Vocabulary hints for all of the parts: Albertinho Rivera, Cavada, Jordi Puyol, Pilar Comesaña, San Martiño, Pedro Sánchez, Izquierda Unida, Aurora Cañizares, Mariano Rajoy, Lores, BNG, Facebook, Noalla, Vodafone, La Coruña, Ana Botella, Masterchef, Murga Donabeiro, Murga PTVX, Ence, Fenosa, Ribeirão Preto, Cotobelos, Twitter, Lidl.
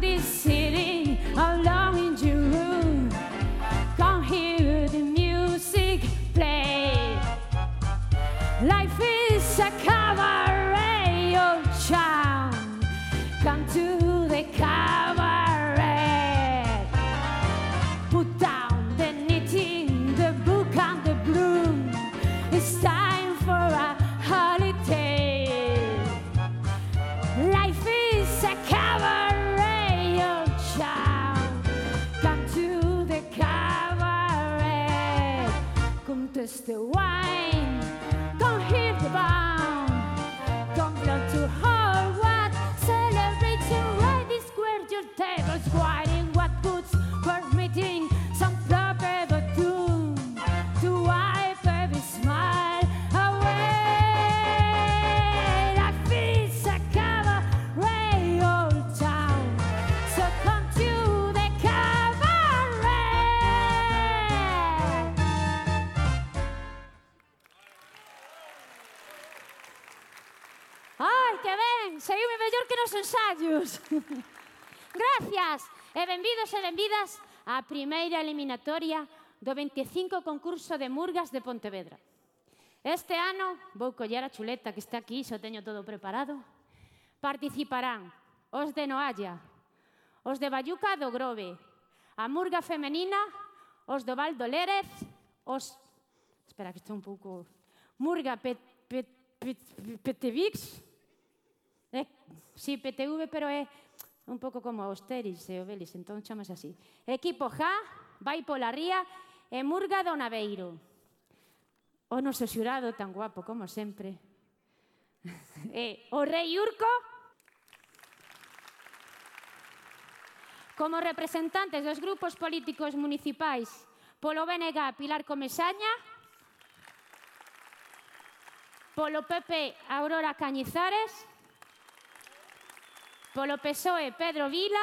to the city, along in the room. Can't hear the music play. Life is a cabaret, oh child. Come to the cabaret. Put down the knitting, the book and the bloom. It's time for a holiday. Life is a cabaret, oh child. Come to the cabaret. Come taste the wine. Come hear the band. Come blow to her what celebrating. Right is square your tables wide in what goods were meeting. Some flop ever doom to wipe every smile away. Life is a cabaret, old town. So come to the cabaret. Ai, que ben, seguime mellor que nos ensaios. Gracias e benvidos e benvidas á primeira eliminatoria do 25 concurso de Murgas de Pontevedra. Este ano, vou coller a chuleta que está aquí, xo teño todo preparado, participarán os de Noalla, os de Baiuca do Grove, a Murga Femenina, os do Val do Lérez, os... Espera, que estou un pouco... Murga PTVX... Sí, PTV, pero é un pouco como Austeris e Obelis, entón chamase así. Equipo J, vai pola ría e Murga Donabeiro. O noso xurado tan guapo como sempre. O rei Urco. Como representantes dos grupos políticos municipais, polo BNG Pilar Comesaña, polo PP Aurora Cañizares, polo PSOE, Pedro Vila.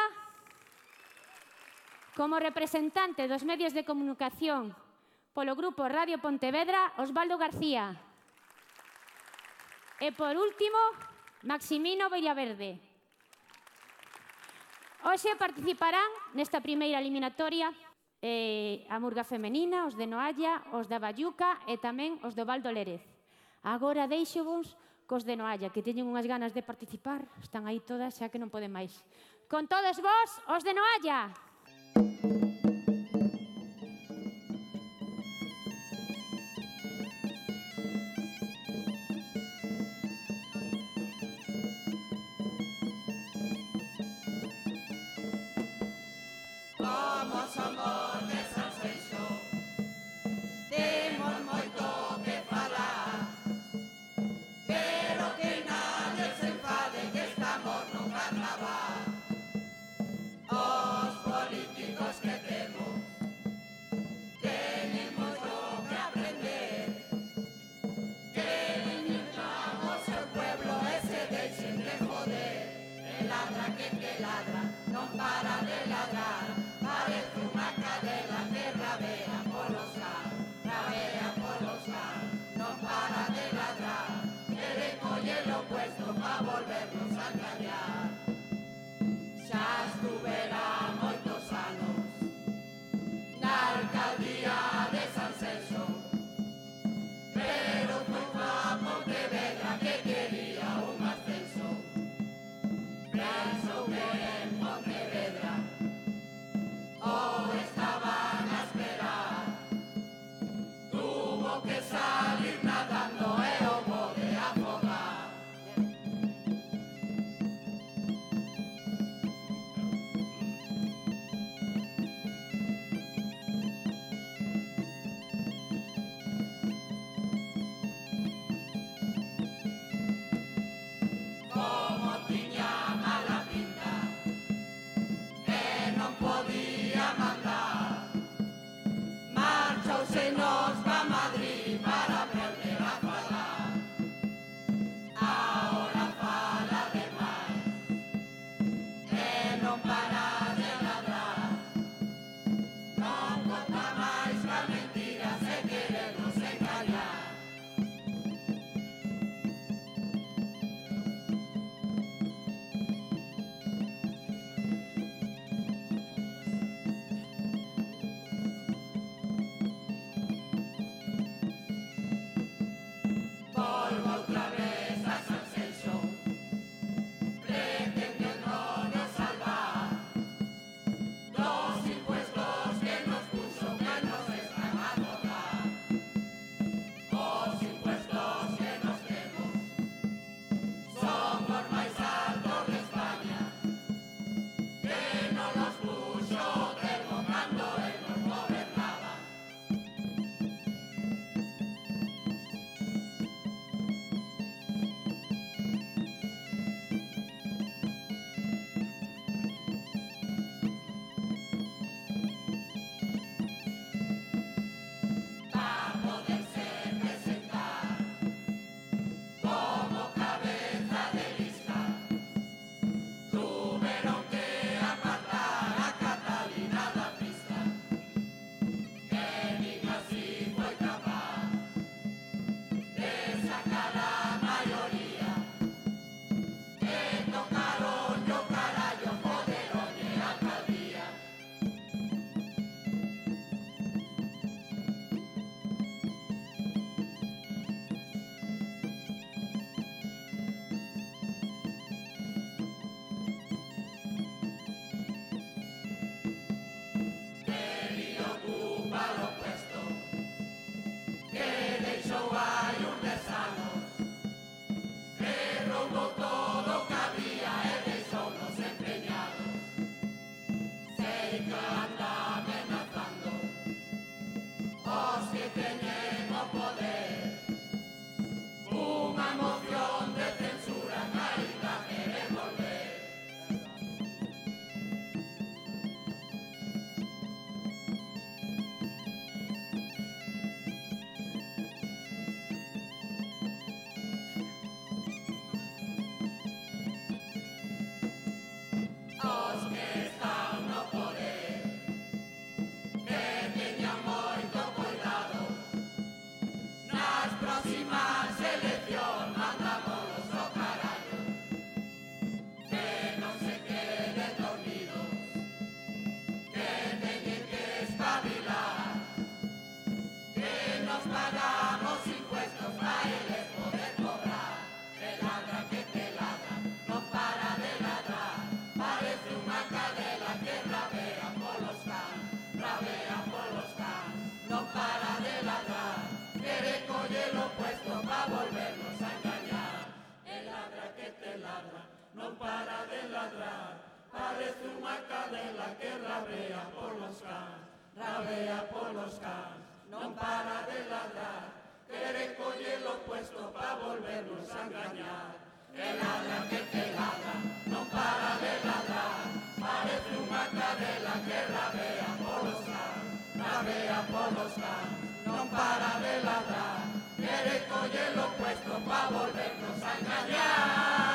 Como representante dos medios de comunicación, polo Grupo Radio Pontevedra, Osvaldo García. E, por último, Maximino Beiraverde. Hoxe participarán nesta primeira eliminatoria a Murga Femenina, os de Noalla, os da Baiuca e tamén os do Val do Lérez. Agora deixovos cos de Noalla, que teñen unhas ganas de participar, están aí todas, xa que non poden máis. Con todos vós, os de Noalla! Vamos, amor de San Simón, temos moito que falar. Ladra, que ladra, no para de ladrar, parece una cara. rabea por los cans, no para de ladrar, quiere recoger los puestos para volvernos a engañar. El ladra que te ladra, no para de ladrar, parece un macarela que rabea por los cans, no para de ladrar, quiere recoger los puestos para volvernos a engañar.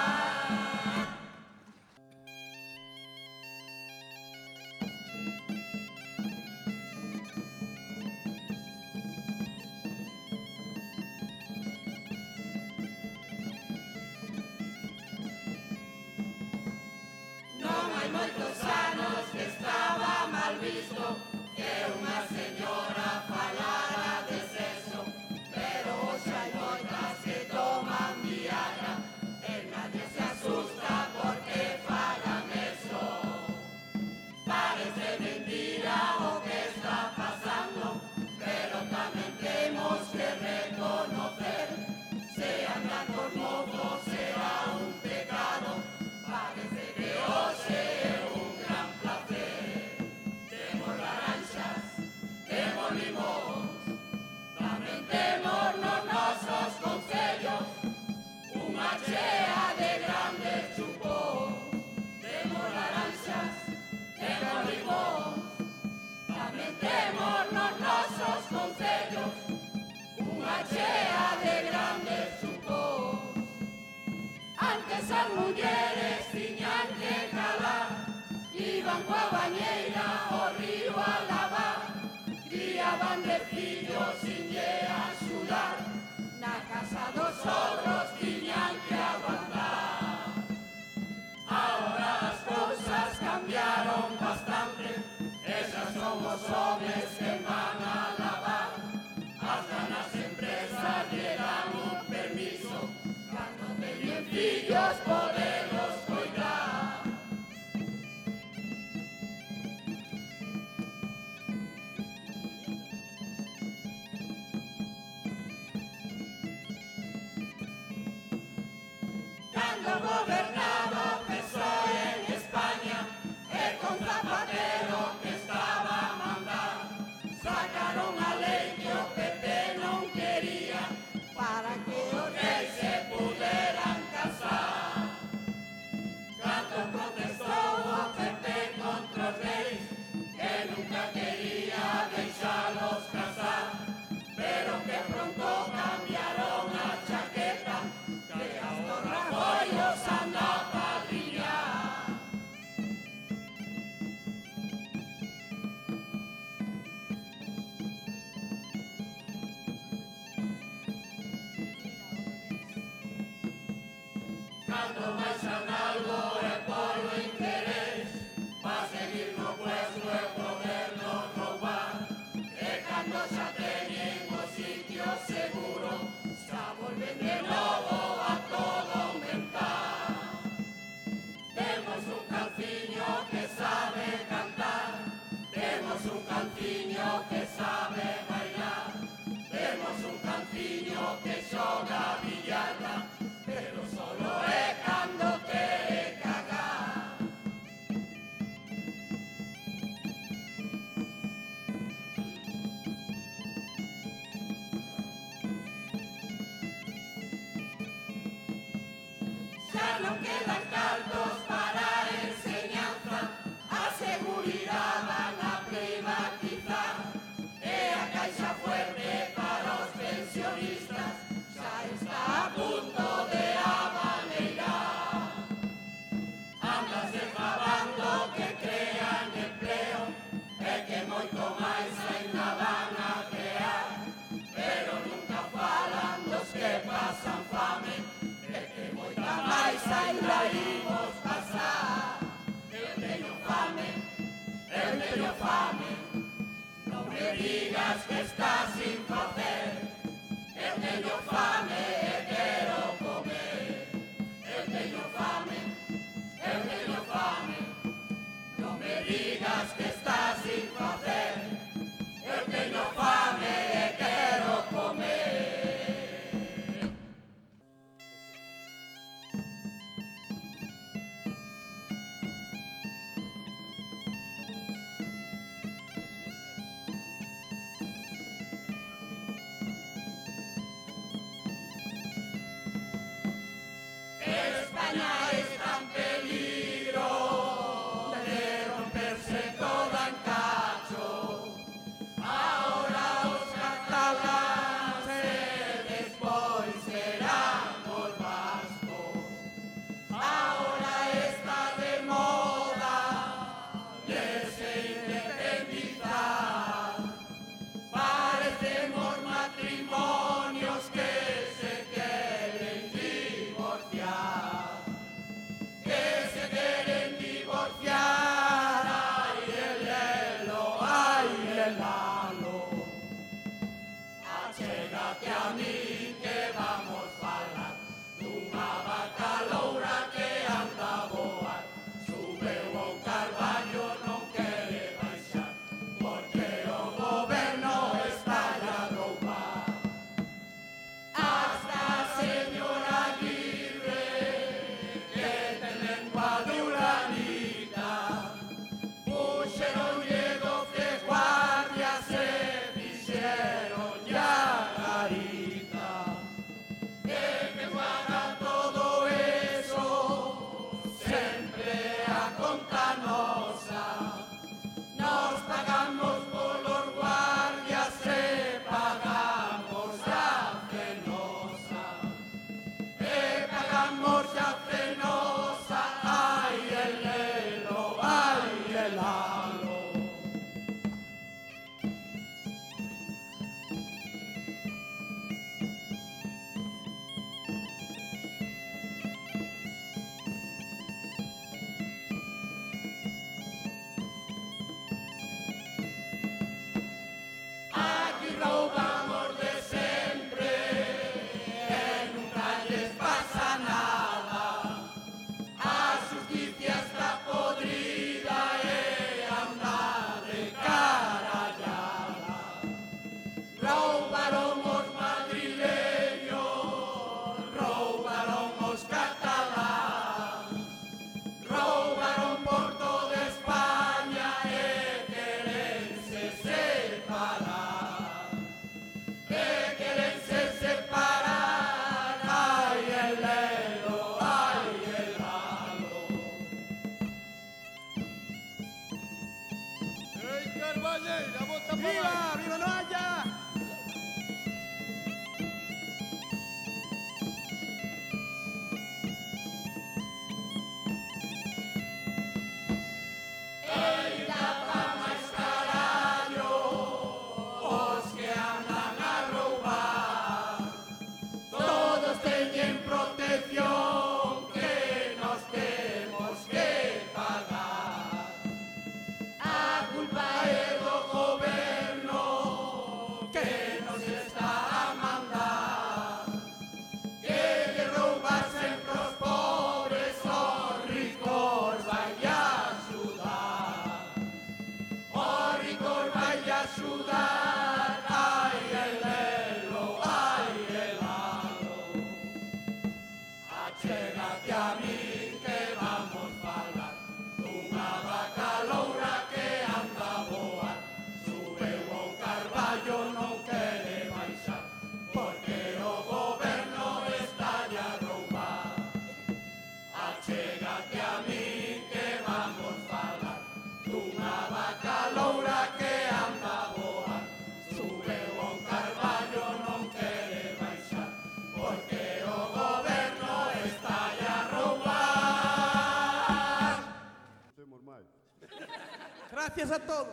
Gracias a todos.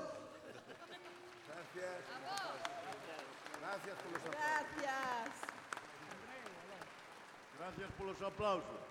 Gracias. Gracias por los aplausos. Gracias. Gracias por los aplausos.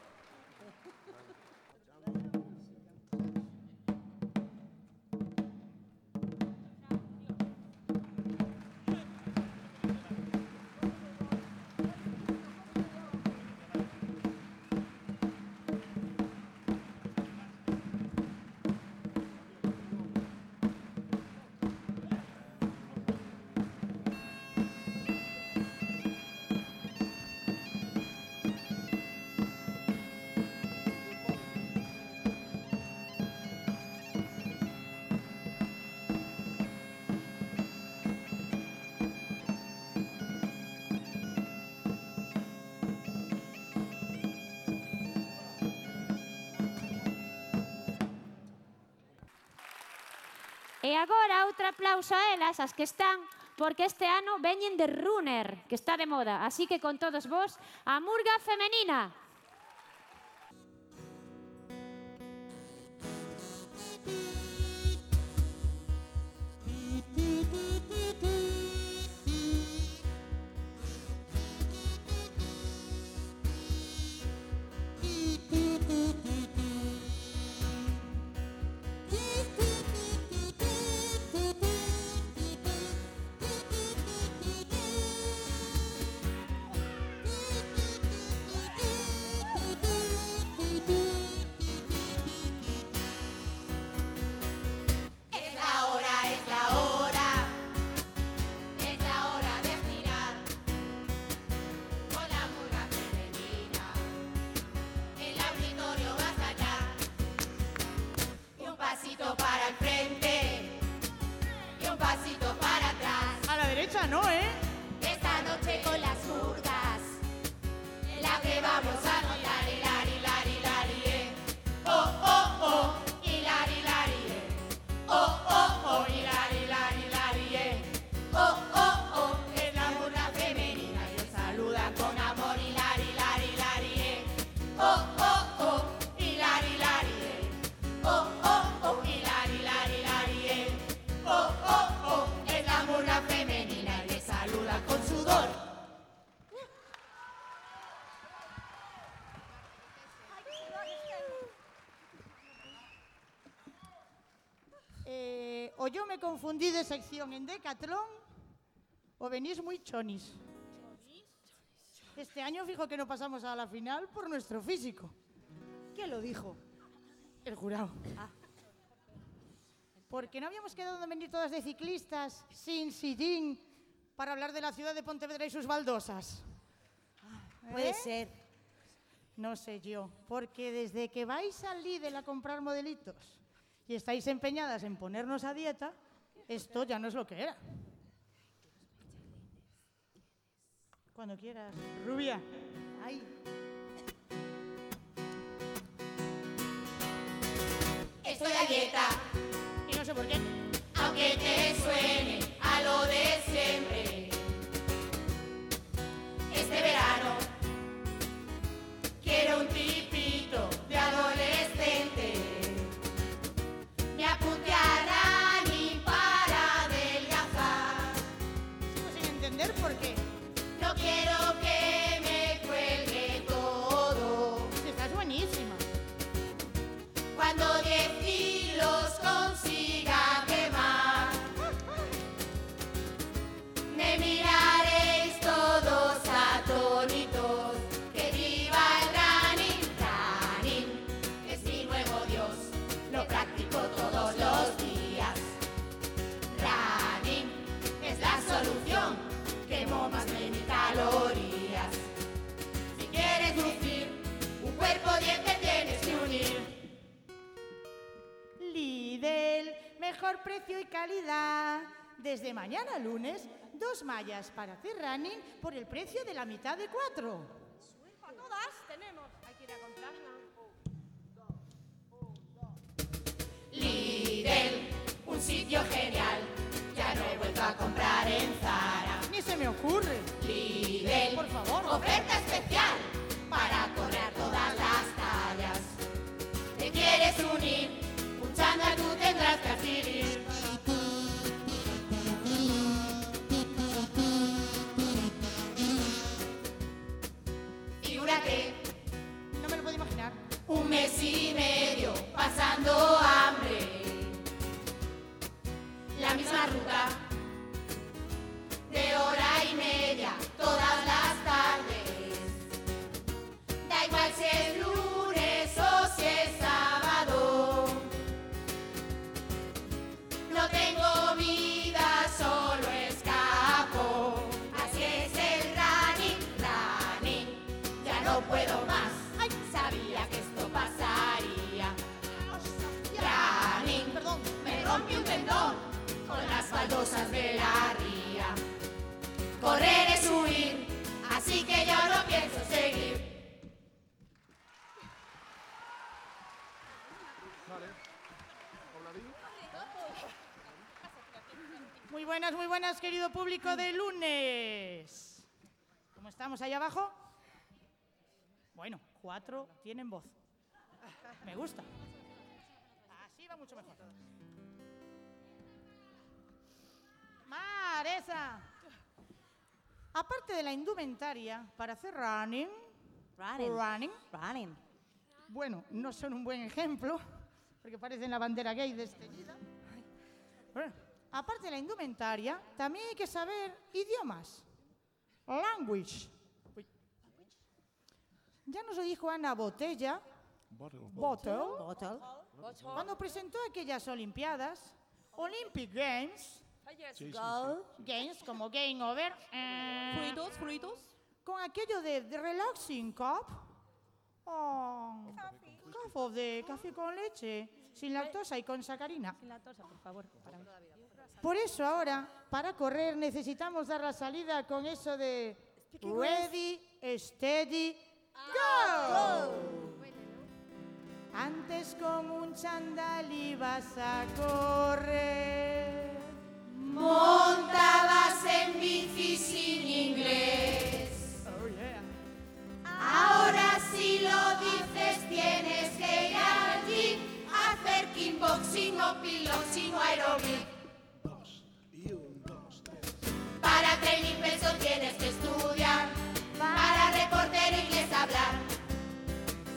E agora outro aplauso a elas, as que están, porque este ano veñen de runner, que está de moda. Así que con todos vos, a Murga Femenina. O yo me confundí de sección en Decatlón, o venís muy chonis. Este año fijo que no pasamos a la final por nuestro físico. ¿Quién lo dijo? El jurado. Ah. Porque no habíamos quedado de venir todas de ciclistas, sin sillín, para hablar de la ciudad de Pontevedra y sus baldosas. Ah, puede ser. No sé yo, porque desde que vais al Lidl a comprar modelitos y estáis empeñadas en ponernos a dieta, esto ya no es lo que era. Cuando quieras, rubia. Ay. Estoy a dieta. Y no sé por qué. Aunque te suene a lo de siempre. Este verano quiero un tipito de adolescente. Me apunté a Rani para adelgazar. Sigo sin entender por qué. No quiero que me cuelgue todo. Estás buenísima. Cuando 10 kilos consiga quemar, me miraréis todos atónitos. Que viva el Rani, Rani, es mi nuevo dios. Lo practico todos los días. Rani es la solución. Quemo más de 1000 calorías. Si quieres lucir un cuerpo bien te tienes que unir. Lidl, mejor precio y calidad. Desde mañana lunes, 2 mallas para hacer running por el precio de la mitad de 4. ¡A todas tenemos! Hay que ir a comprarla. Lidl, un sitio genial, ya no he vuelto a comprar en Zara. Ni se me ocurre. Lidl, por favor, oferta especial para correr todas las tallas. Te quieres unir, un chándal tú tendrás que adquirir. Figúrate. No me lo puedo imaginar. 1 mes y medio pasando hambre. La misma ruta de 1 hora y media todas las tardes. Da igual si es lunes o si es sábado. No tengo vida, solo escapo. Así es el running, running. Ya no puedo más. Ay, sabía que esto pasaría. Running, perdón, me rompí un tendón con las baldosas. muy buenas, querido público de lunes. ¿Cómo estamos ahí abajo? Bueno, 4 tienen voz. Me gusta. Así va mucho mejor. Maresa. Aparte de la indumentaria, para hacer running. Bueno, no son un buen ejemplo, porque parecen la bandera gay desteñida. Bueno, aparte de la indumentaria, también hay que saber idiomas. Language. Ya nos lo dijo Ana Botella, Bottle. Cuando presentó aquellas Olimpiadas, Olympic Games, Games como Game Over, Fruitos, con aquello de Relaxing Cup, café con leche, sin lactosa y con sacarina. Sin lactosa, por favor. Por eso ahora, para correr, necesitamos dar la salida con eso de Ready, Steady, Go. Antes con un chandal ibas a correr, montabas en bici sin inglés. Oh, yeah. Ahora si lo dices tienes que ir allí a hacer kickboxing o piloxing o aeróbic. Para training peso tienes que estudiar, para reportero inglés hablar.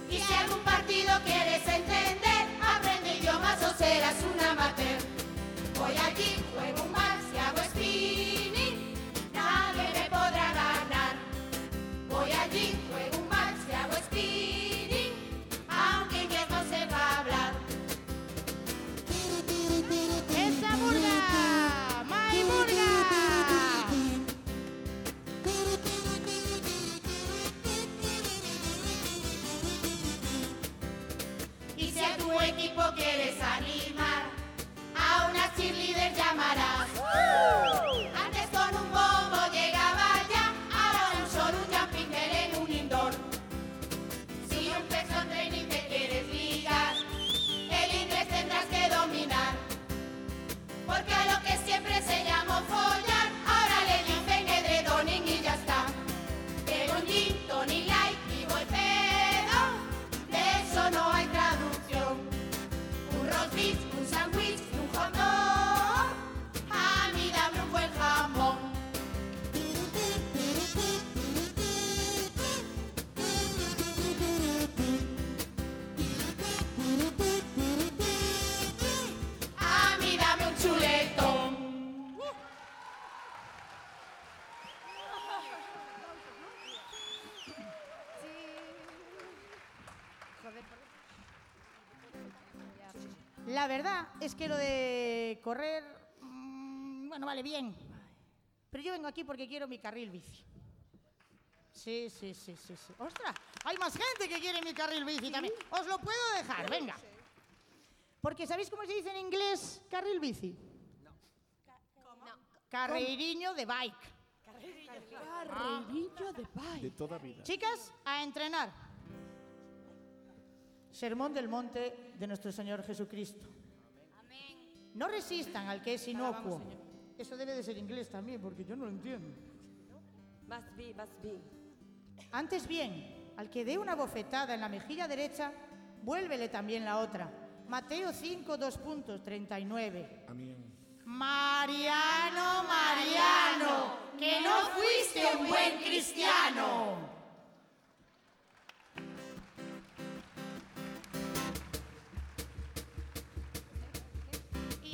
Y si algún partido quieres entender, aprende idiomas o serás un amateur. Voy allí, juego un match, si hago spinning, nadie me podrá ganar. Voy allí, juego un match, si hago spinning, aunque inglés no sepa hablar. ¡Esa Murga! ¡My Murga! Si a tu equipo quieres animar, a una cheerleader llamarás. Antes con un bombo llegaba ya, ahora un sol, un jumping en un indoor. Si un peso training te quieres ligar, el inglés tendrás que dominar. Porque a lo que siempre se llamó follar, ahora le dicen edredoning y ya está. Que un gin, tonic light y golpeo, de eso no hay traducción. Un rosbif, un sándwich, un hot dog, a mí dame un buen jamón. A mí dame un chuletón. La verdad es que lo de correr, bueno, vale, bien. Pero yo vengo aquí porque quiero mi carril bici. Sí. ¡Ostras! Hay más gente que quiere mi carril bici también. Os lo puedo dejar, venga. Porque ¿sabéis cómo se dice en inglés carril bici? No. ¿Cómo? Carreirinho de bike. Carreirinho de bike. De toda vida. Chicas, a entrenar. Sermón del monte de nuestro Señor Jesucristo. Amén. No resistan al que es inocuo. Vamos, eso debe de ser inglés también, porque yo no lo entiendo. Must be. Antes bien, al que dé una bofetada en la mejilla derecha, vuélvele también la otra. Mateo 5, 2.39. Amén. Mariano, que no fuiste un buen cristiano.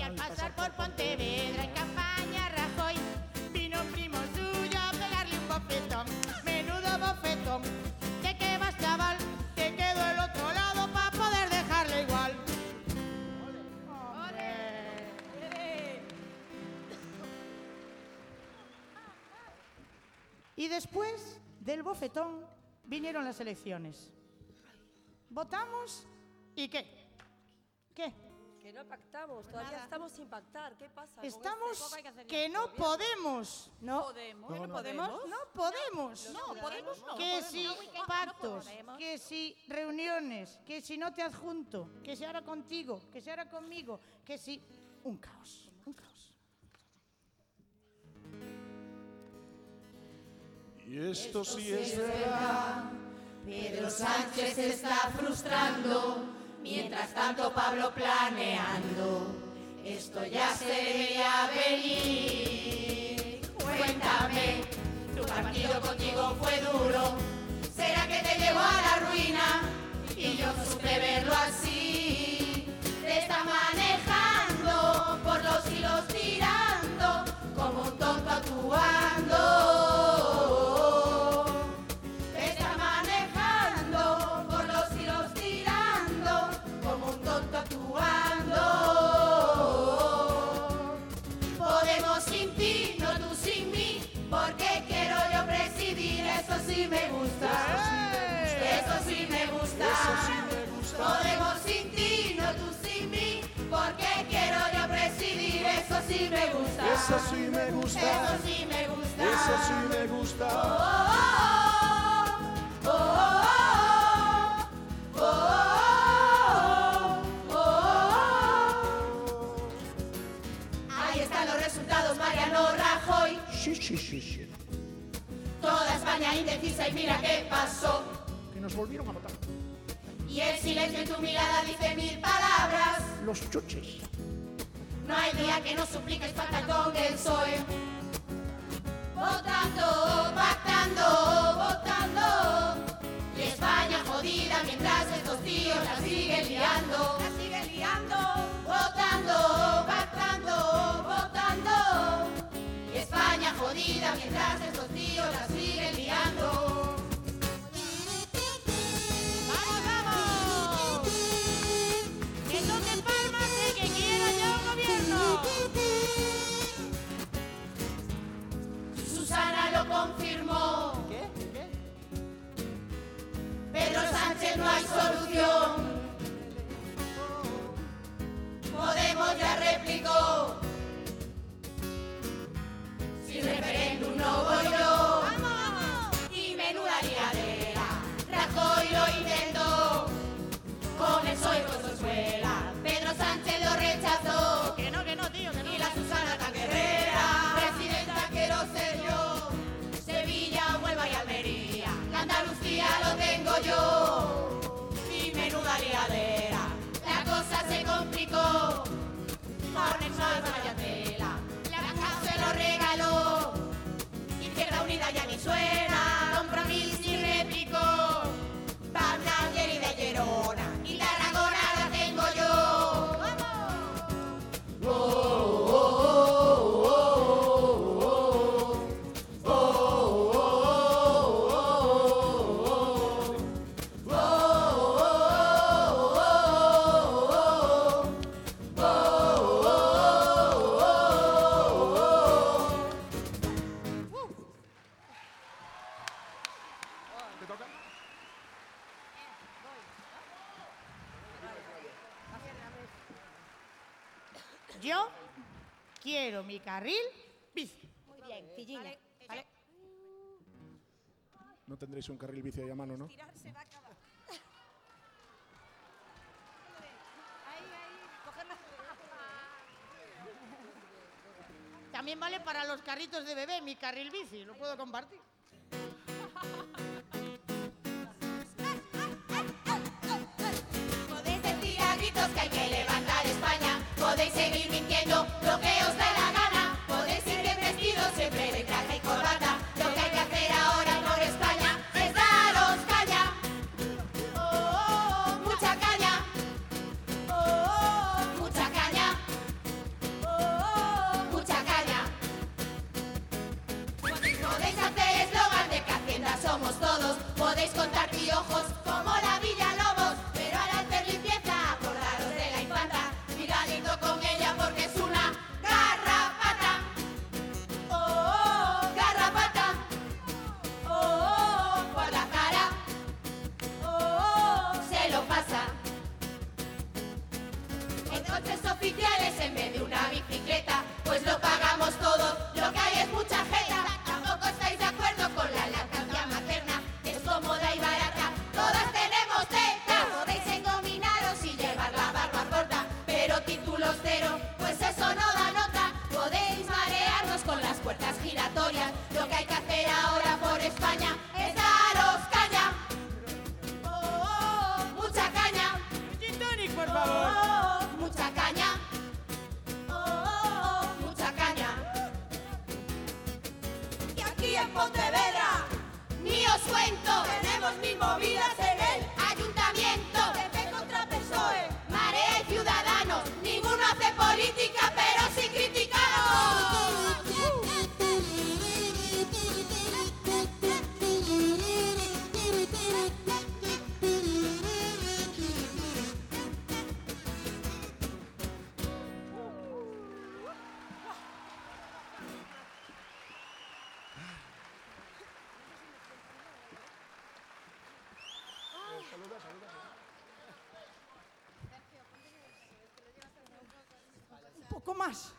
Al pasar por Pontevedra y campaña Rajoy, vino un primo suyo a pegarle un bofetón. Menudo bofetón, te quemas chaval, te quedo el otro lado para poder dejarle igual. ¡Ole! Y después del bofetón vinieron las elecciones. ¿Votamos y qué? ¿Qué? Que no pactamos, todavía estamos sin pactar. ¿Qué pasa? Estamos que no podemos. No podemos. Que si pactos, que si reuniones, que si no te adjunto, que si ahora contigo, que si ahora conmigo, que si... Un caos. Y esto sí es verdad. Pedro Sánchez está frustrando, mientras tanto Pablo planeando. Esto ya se veía venir. Cuéntame, tu partido contigo fue duro. ¿Será que te llevó a la ruina? Y yo supe verlo así. Te está manejando, por los hilos tirando, como un tonto actuando. Te está manejando, por los hilos tirando, como un tonto actuando. Podemos sin ti, no tú sin mí, porque quiero yo presidir, eso sí me gusta. Eso sí me gusta. Podemos sin ti, no tú sin mí, porque quiero yo presidir. Eso sí me gusta. Eso sí me gusta. Eso sí me gusta. Eso sí me gusta. Oh, oh, oh, oh, oh, oh, oh, oh, oh. Ahí están los resultados, Mariano Rajoy. Sí, sí, sí, sí. Toda España indecisa y mira qué pasó. Nos volvieron a votar. Y el silencio en tu mirada dice mil palabras. Los chuches. No hay día que no supliques pactar con el PSOE. Votando, pactando, votando. Y España jodida mientras estos tíos la siguen liando. La siguen liando. Votando, pactando, votando. Y España jodida mientras estos tíos la siguen liando. Confirmó. ¿Qué? ¿Qué? Pedro Sánchez, no hay solución. Podemos ya replicó. Sin referéndum no voy yo. ¡Vamos! Y menuda liadera. Rajoy lo intentó. Con el soy con su escuela. Pedro Sánchez lo rechazó. Que no, tío, que no. Y la Susana tan guerrera. Presidenta, quiero ser yo. Andalucía lo tengo yo, y menuda liadera, la cosa se complicó, con el sol vaya tela, la casa se lo regaló, Izquierda Unida ya ni suena, Compromís ni replicó, Bandaller y de Gerona, y Tarragona la tengo yo. ¡Vamos! Oh. Mi carril, bici. Muy bien, Tillina. Vale, vale. No tendréis un carril bici ahí a mano, ¿no? Tirarse va a acabar. Ahí, ahí, cogernos. También vale para los carritos de bebé, mi carril bici, lo puedo compartir. Podéis decir a gritos que hay que levantar España, podéis seguir mintiendo lo que os da la gana, podéis ir bien vestidos siempre de traje y corbata, lo que hay que hacer ahora por España es daros caña, oh, oh, oh, mucha caña, oh, oh, oh, mucha caña, oh, oh, oh, mucha caña. Podéis hacer eslogan de que Hacienda somos todos, podéis contar piojos como la Villalobos, pero al hacer limpieza acordaros de la infanta, miradito con ella porque es una garrapata, oh, oh, oh, garrapata, oh, oh, oh, por la cara, oh, oh, oh, se lo pasa. Entonces oficiales en vez de una bicicleta, pues lo pagamos todo, lo que hay es mucha jeta, tampoco estáis de acuerdo con la lactancia materna, es cómoda y barata, todo en Pontevedra, ni os cuento, tenemos mil movidas en el ayuntamiento, PP contra PSOE, Marea y Ciudadanos, ninguno hace política, pero sí criticamos. Más.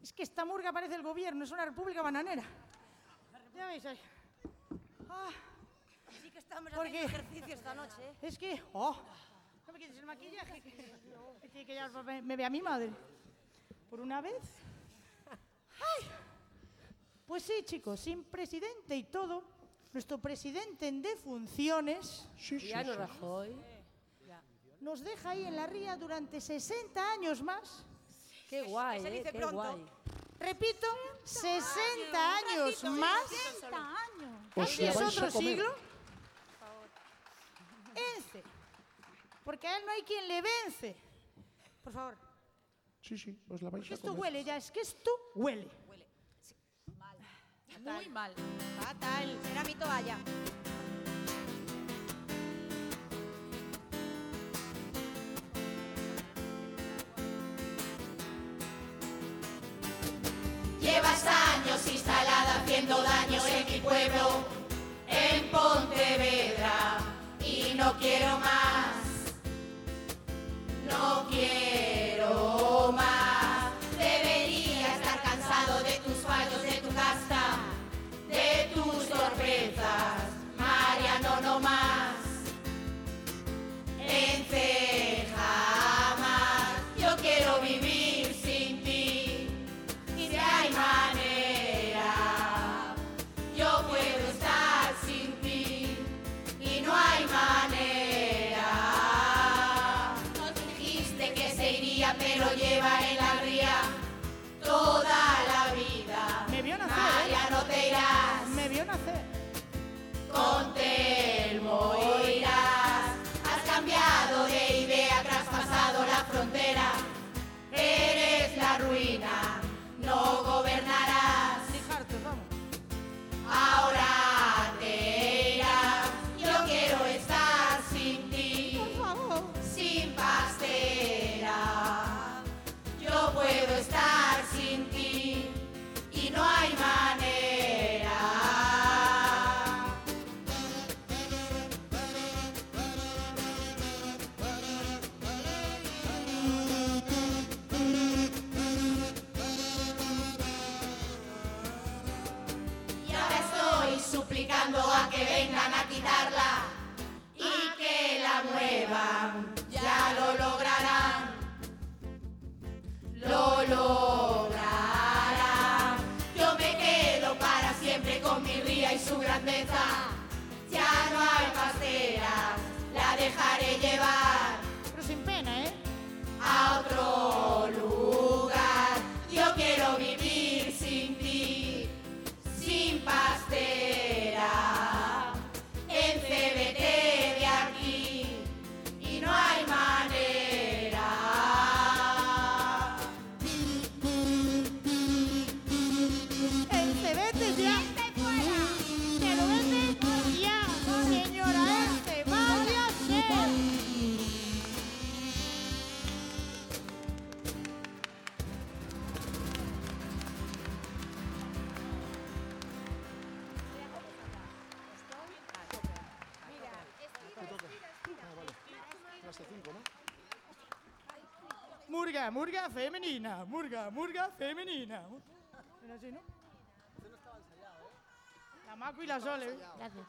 Es que esta murga parece el gobierno, es una república bananera. Ya veis ahí. Ah, sí que estamos haciendo ejercicio esta noche. Es que, no me quites el maquillaje, que ya me ve a mi madre. Por una vez. Ay. Pues sí, chicos, sin presidente y todo, nuestro presidente en defunciones, Mariano Rajoy, nos deja ahí en la ría durante 60 años más. ¡Qué guay! Se dice pronto. Guay. Repito, 60 años más. 60 años. Casi es otro siglo. Ence. Porque a él no hay quien le vence. Por favor. Sí, sí, os la vais porque a comer. Esto huele ya, es que esto huele. Huele. Sí. Mal. Fatal. Muy mal. Fatal. Será mi toalla. Llevas años instalada haciendo daños en mi pueblo, en Pontevedra, y no quiero más, no quiero más. Deberías estar cansado de tus fallos, de tu casta, de tus torpezas, Mariano, no más. Enceja más, yo quiero vivir. Lo lleva en la ría toda la vida. Me vio nacer. Mariano, te irás. Me vio nacer. Con Telmo irás. Has cambiado de idea, traspasado la frontera. Eres la ruina, no gobernarás. Dejarte, vamos. Ahora te irás. Yo quiero estar sin ti. Por favor. Sin pastera. No puedo estar sin ti y no hay manera. Y ahora estoy suplicando a que vengan a quitarla y que la muevan, ya lo lograrán. Lo logrará. Yo me quedo para siempre con mi ría y su grandeza. Ya no hay pastera, la dejaré llevar. Pero sin pena, ¿eh? A otro lugar. Yo quiero vivir sin ti, sin pastera. Encévete de aquí y no hay manera. Murga, murga femenina, murga, murga femenina. Era así, ¿no? Usted no estaba ensayado, ¿eh? La Macu y la Sole. Gracias.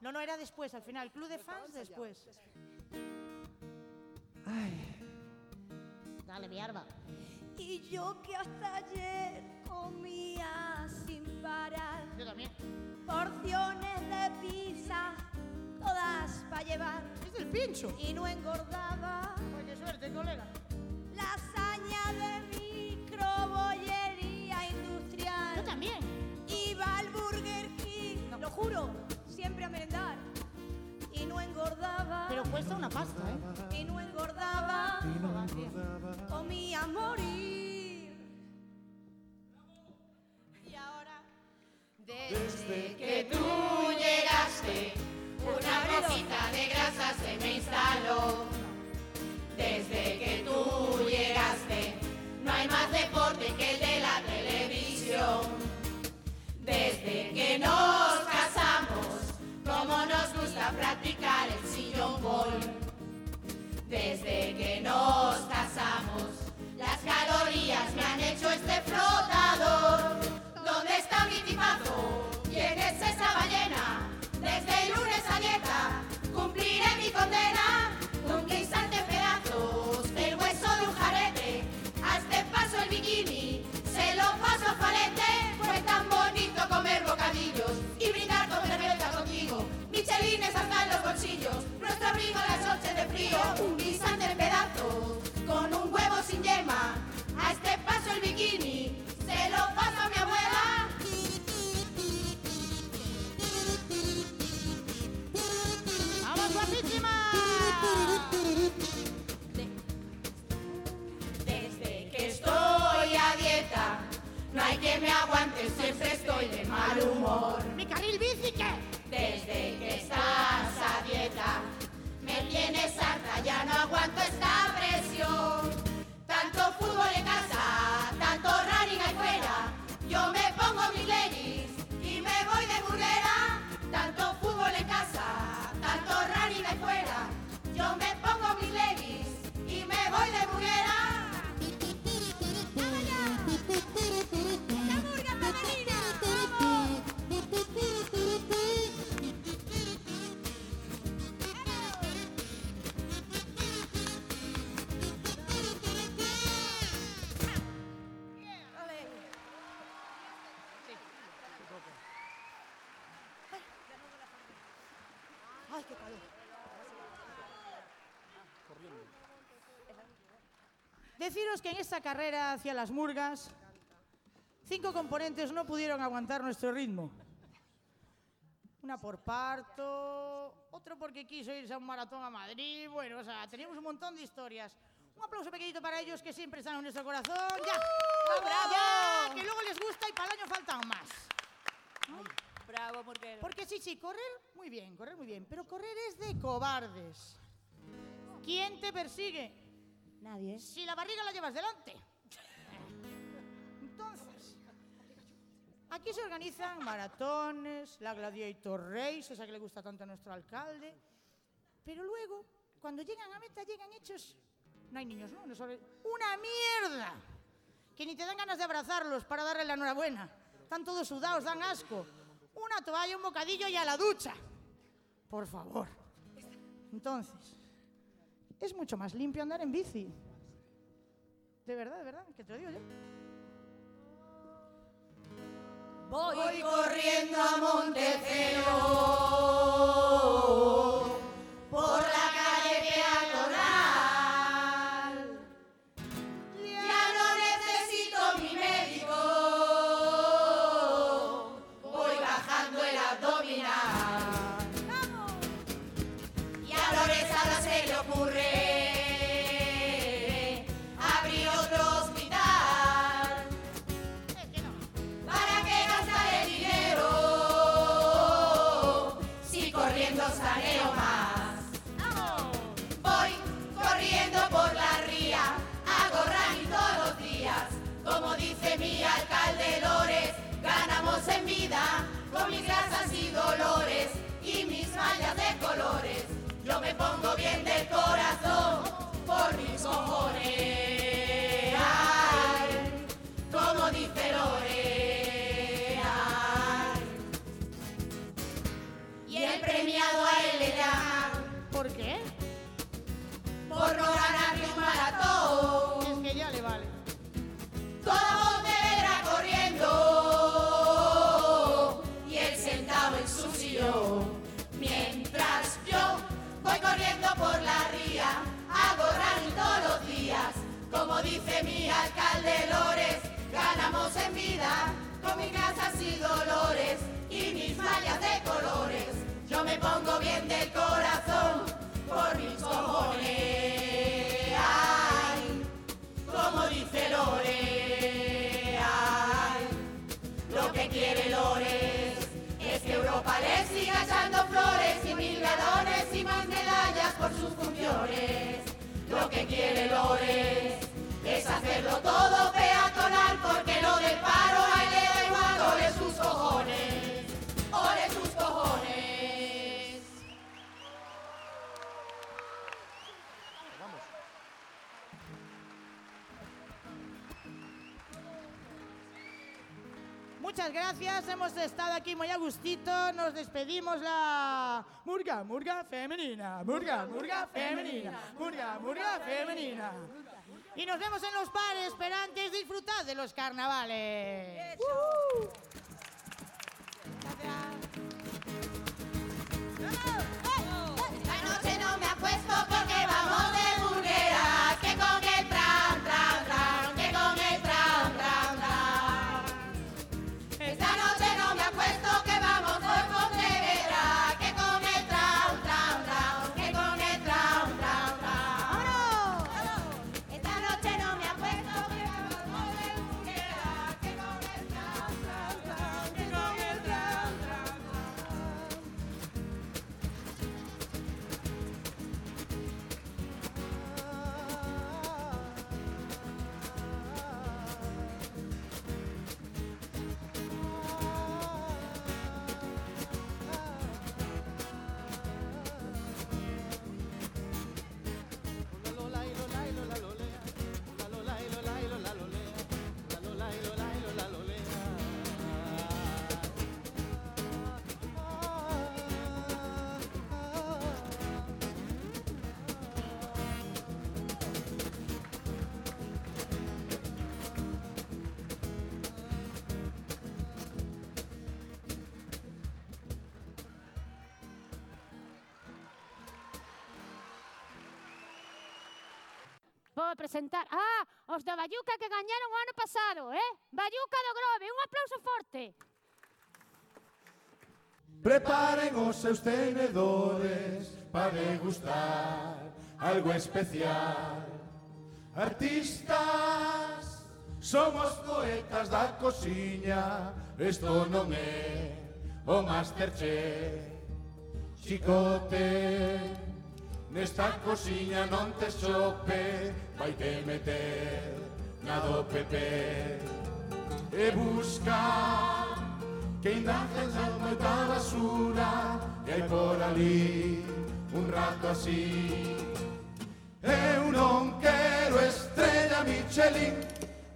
No, era después, al final. Club de fans después. Ay. Dale, mi arma. Y yo que hasta ayer comía sin parar. Yo también. Porciones de pizza, todas para llevar. Es del pincho. Y no engordaba. Qué suerte, colega. Lasaña de microbollera. cuesta una pasta, ¿eh? Y no engordaba, comía a morir. Y ahora, desde que tú llegaste, una rosita de grasa se me instaló. Desde que tú llegaste, no hay más deporte que el de la televisión. Desde que nos casamos, como nos gusta practicar el sillón gol. Desde que nos casamos, las calorías me han hecho este flotador. ¿Dónde está mi tipazo? ¿Quién es esa ballena? Desde el lunes a dieta, cumpliré mi condena. Con guisantes pedazos, del hueso de un jarrete, a este paso el bikini, se lo paso a falete. Fue tan bonito comer bocadillos y brindar con cerveza contigo. Michelines hasta en los bolsillos, nuestro abrigo a las noches de frío. Un guisante en pedazos, con un huevo sin yema, a este paso el bikini, se lo paso a mi abuela. ¡Vamos, guapísima! Desde que estoy a dieta, no hay quien me aguante, siempre estoy de mal humor. ¡Mi carril bici qué! Desde que estás a dieta, me tienes harta, ya no aguanto esta presión. Tanto fútbol en casa, tanto running ahí fuera, yo me pongo mis leggings y me voy de burguera. Tanto fútbol en casa, tanto running ahí fuera, yo me pongo mis leggings y me voy de burguera. Deciros que en esta carrera hacia las Murgas, 5 componentes no pudieron aguantar nuestro ritmo. Una por parto, otro porque quiso irse a un maratón a Madrid. Bueno, o sea, teníamos un montón de historias. Un aplauso pequeñito para ellos que siempre están en nuestro corazón. ¡Ya! ¡Bravo! ¡Ya! Que luego les gusta y para el año faltan más. ¿No? Bravo, Murguero. Porque sí, correr muy bien, pero correr es de cobardes. ¿Quién te persigue? Nadie. Si la barriga la llevas delante. Entonces, aquí se organizan maratones, la Gladiator Race, esa que le gusta tanto a nuestro alcalde. Pero luego, cuando llegan a meta, llegan hechos... No hay niños, ¿no? ¡Una mierda! Que ni te dan ganas de abrazarlos para darle la enhorabuena. Están todos sudados, dan asco. Una toalla, un bocadillo y a la ducha. Por favor. Entonces... Es mucho más limpio andar en bici. De verdad, que te lo digo yo. Voy corriendo a Montecelo por la calle peatonal. Ya no necesito mi médico. Voy bajando el abdominal. Y a Lores ahora se le ocurre. Mi alcalde Lores, ganamos en vida, con mis grasas y dolores, y mis mallas de colores, yo me pongo bien del corazón, por mis cojones, ay, como dice Lores, ay. Y el premiado a él le dan, ¿por qué? Por no ganar ni un maratón, es que ya le vale, todo Pontevedra corriendo y él sentado en su sillón. Mientras yo voy corriendo por la ría, hago running todos los días. Como dice mi alcalde Lores, ganamos en vida, con mis grasas y dolores y mis mallas de colores. Yo me pongo bien del corazón por mis que quiere Lores es hacerlo todo peatonal, porque lo del paro a él le da igual. Ole sus cojones, ole sus cojones. Vamos. Muchas gracias, hemos estado aquí muy a gustito, nos despedimos la Murga, Murga Femenina, Murga, Murga Femenina, Murga, Murga Femenina. Y nos vemos en los bares, pero antes disfrutad de los carnavales. Esta noche no me acuesto porque vamos de burgueras, que con el tran, tran, tran, que con el tran, tran, tran. Esta noche no me acuesto que vamos por Pontevedra, que con el tran, tran, tran, que con el tran, tran, tran. Esta noche no me acuesto que vamos de burgueras, que con el tran, tran, tran, que con el tran, tran, presentar. Ah, os da Baiuca que gañaron o ano pasado, eh? Baiuca do Grove, un aplauso forte. Preparen os seus tenedores para degustar algo especial. Artistas, somos poetas da cociña, isto non é o Masterchef. Chicote, nesta cociña non te chope, vai te meter na do PP. E busca que ainda tengan moita basura, e hai por ali un rato así. Eu non quero estrella Michelin,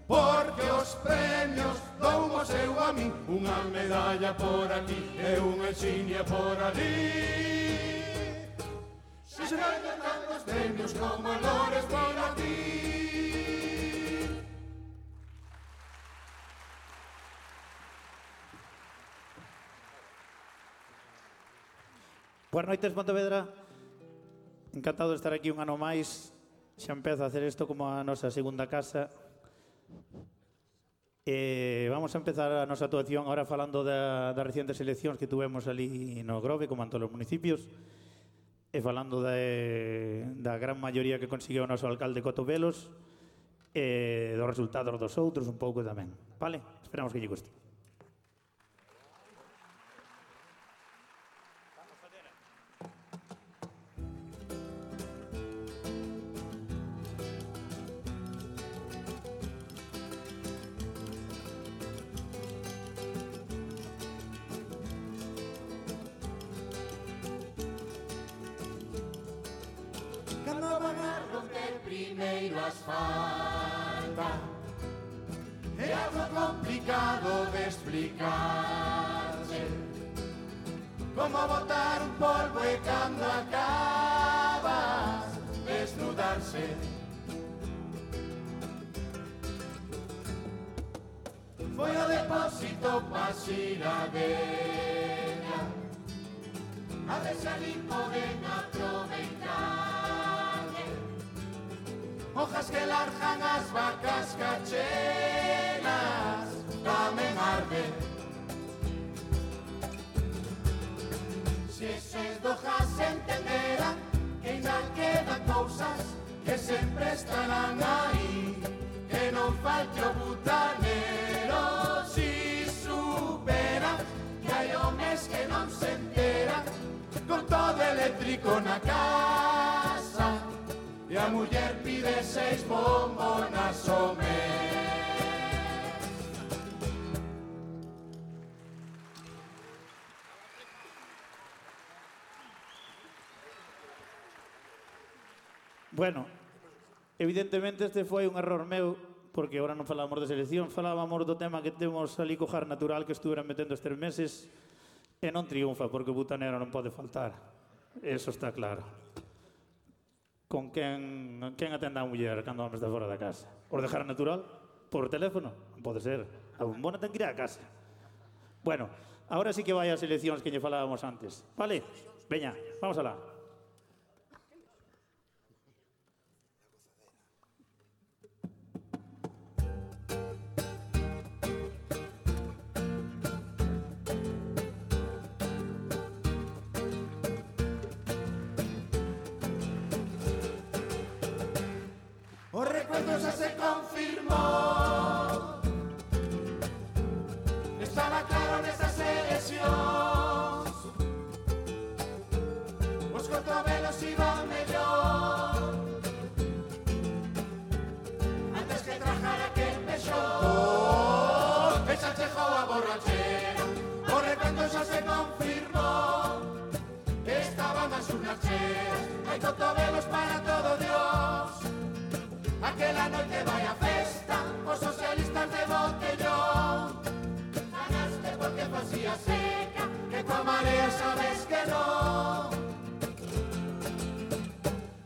porque os premios doumos eu a min. Unha medalla por aquí e unha insignia por ali. Se ganan tantos premios como Lores para ti. Boas noites, Pontevedra. Encantado de estar aquí un ano máis. Xa empezo a hacer isto como a nosa segunda casa. Vamos a empezar a nosa actuación agora falando das recentes eleccións que tuvemos ali no Ogrove, como en todos os municipios. E falando da gran maioría que conseguiu o noso alcalde Cotobelos e dos resultados dos outros un pouco tamén. Vale? Esperamos que lle guste. Primeiro asfalta, é algo complicado de explicarse, como botar un polvo e cando acabas desnudarse. Foi o depósito pasira veña, a ver se ali poden aproveitar hojas que largan as vacas cachenas, tamén arde. Se eses dojas entenderan que ainda quedan cousas que sempre estarán aí, que non falte o butanero, si superan que hai homes que non se enteran, con todo eléctrico na casa e a muller pide seis bombonas o menos. Bueno, evidentemente este foi un error meu, porque agora non falábamos de selección, falábamos do tema que temos ali cojar natural que estuveran metendo estes meses, e non triunfa, porque o butanero non pode faltar. Eso está claro. Con quen atende a muller cando homens de fora da casa? Os dejar natural? Por teléfono? Non pode ser. A bombona ten que ir a casa. Bueno, agora sí que vai as eleccións que lle falábamos antes. Vale? Veña, vamos alá. Os recuerdos ya se confirmó, estaba claro en esta selección, os Cotobelos iban mejor, antes que trajara que empezó, que Sánchez joa borrachera, os recuerdos ya se confirmó, estaban más unas cheras, hay Cotobelos para todo Dios. Aquela noite vai a festa, os socialistas de botellón. Ganaste porque facía seca, que coa marea sabes que non.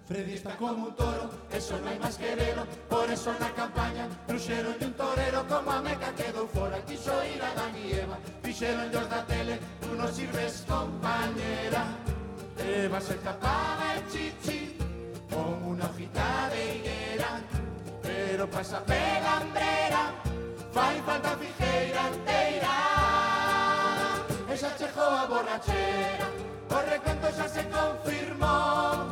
Fredista como un toro, eso non hai máis que velo. Por eso na campaña truxeronlle un torero. Como a Meca quedou fora, quiso ir a Dan e Eva. Fixeronlle os da tele, tú non sirves compañera. Eva se tapaba el chichi con unha fita de higuera. Pero pasa pelambrera, fai falta fijeira anteira. Esa chejoa borrachera, por recuento xa se confirmou,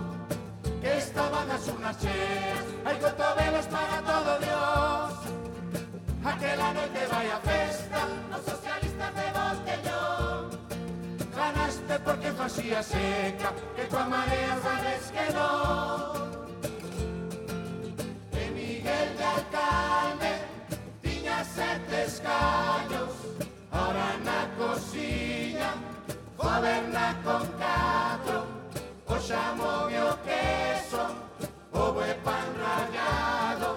que estaban as unas cheas, hai Cotobelos para todo Dios. Aquela noite vai a festa, os socialistas de botellón. Ganaste porque facía seca, que coa marea sabes que non. El alcalde tiña 7 escaños, ahora na cociña goberna con 4, o xamón e o queso, o bue pan rallado,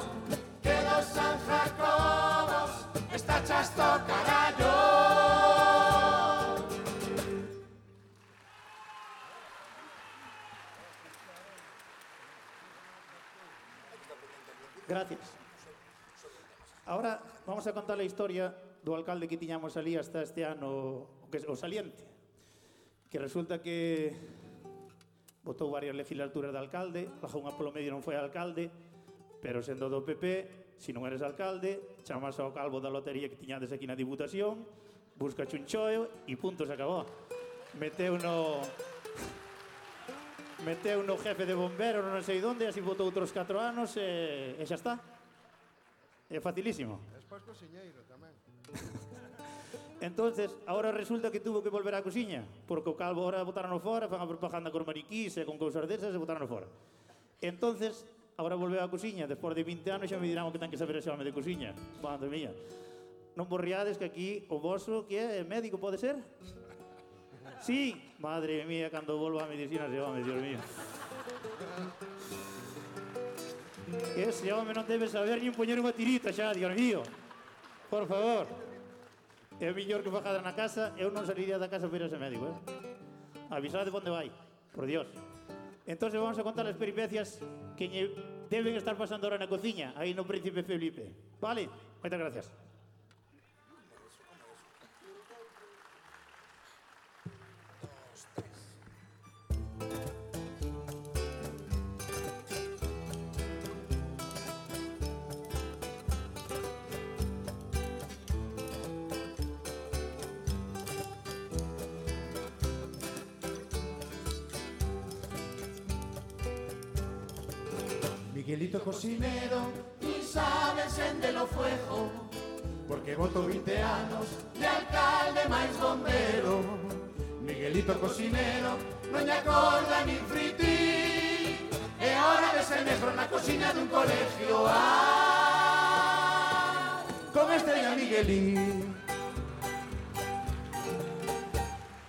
que dos San Jacobos está chasto carallo. Gracias. Ahora vamos a contar a historia do alcalde que tiñamos ali hasta este ano, o saliente, que resulta que votou varias legislaturas de alcalde, bajo unha polo medio non foi alcalde, pero sendo do PP, se non eres alcalde, chamas ao calvo da lotería que tiñades aquí na Diputación, buscas un choio e punto, se acabou. Meteu no jefe de bomberos, non sei onde, así votou outros 4 anos e xa está. É facilísimo. Despois cociñeiro tamén. Entonces, ahora resulta que tuvo que volver á cociña, porque o calvo ahora botarono fora, fan a propaganda con mariquís e con cousas desas e botarono fora. Entonces, ahora volveu á cociña, despois de 20 anos xa me dirán o que ten que saber ese home de cociña. Madre mía. Non borriades que aquí o vosso que é médico, pode ser? Sí, madre mía, cando volvo a medicina se home, Dios mío. Ese home non debe saber ni poñer unha tirita xa, Dios mío. Por favor. É mellor que fajada na casa, eu non saliría da casa para ese médico, eh? Avisade onde vai, por Dios. Entón vamos a contar as peripecias que deben estar pasando ahora na cociña, aí no Príncipe Felipe. Vale, moitas gracias. Miguelito cocinero, ni sabe encender o fuego, porque voto 20 anos de alcalde máis bombero. Miguelito cocinero, non lle acorda nin frití, e hora de ser mejor en la cocina de un colegio. Ah, con Estrella Miguelín.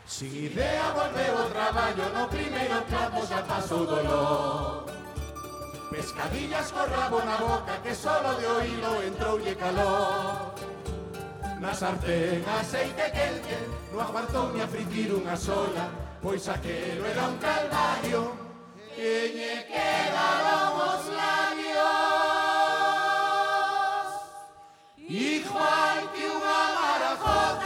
Sin idea volver ao traballo, no primeiro plato xa paso dolor. Pescadillas co rabo na boca, que solo de oído entroulle calor. Na sartén aceite quente, no aguantoume a fritir unha sola, pois aquelo era un calvario que lle quedaron os labios. Igual que unha marajota.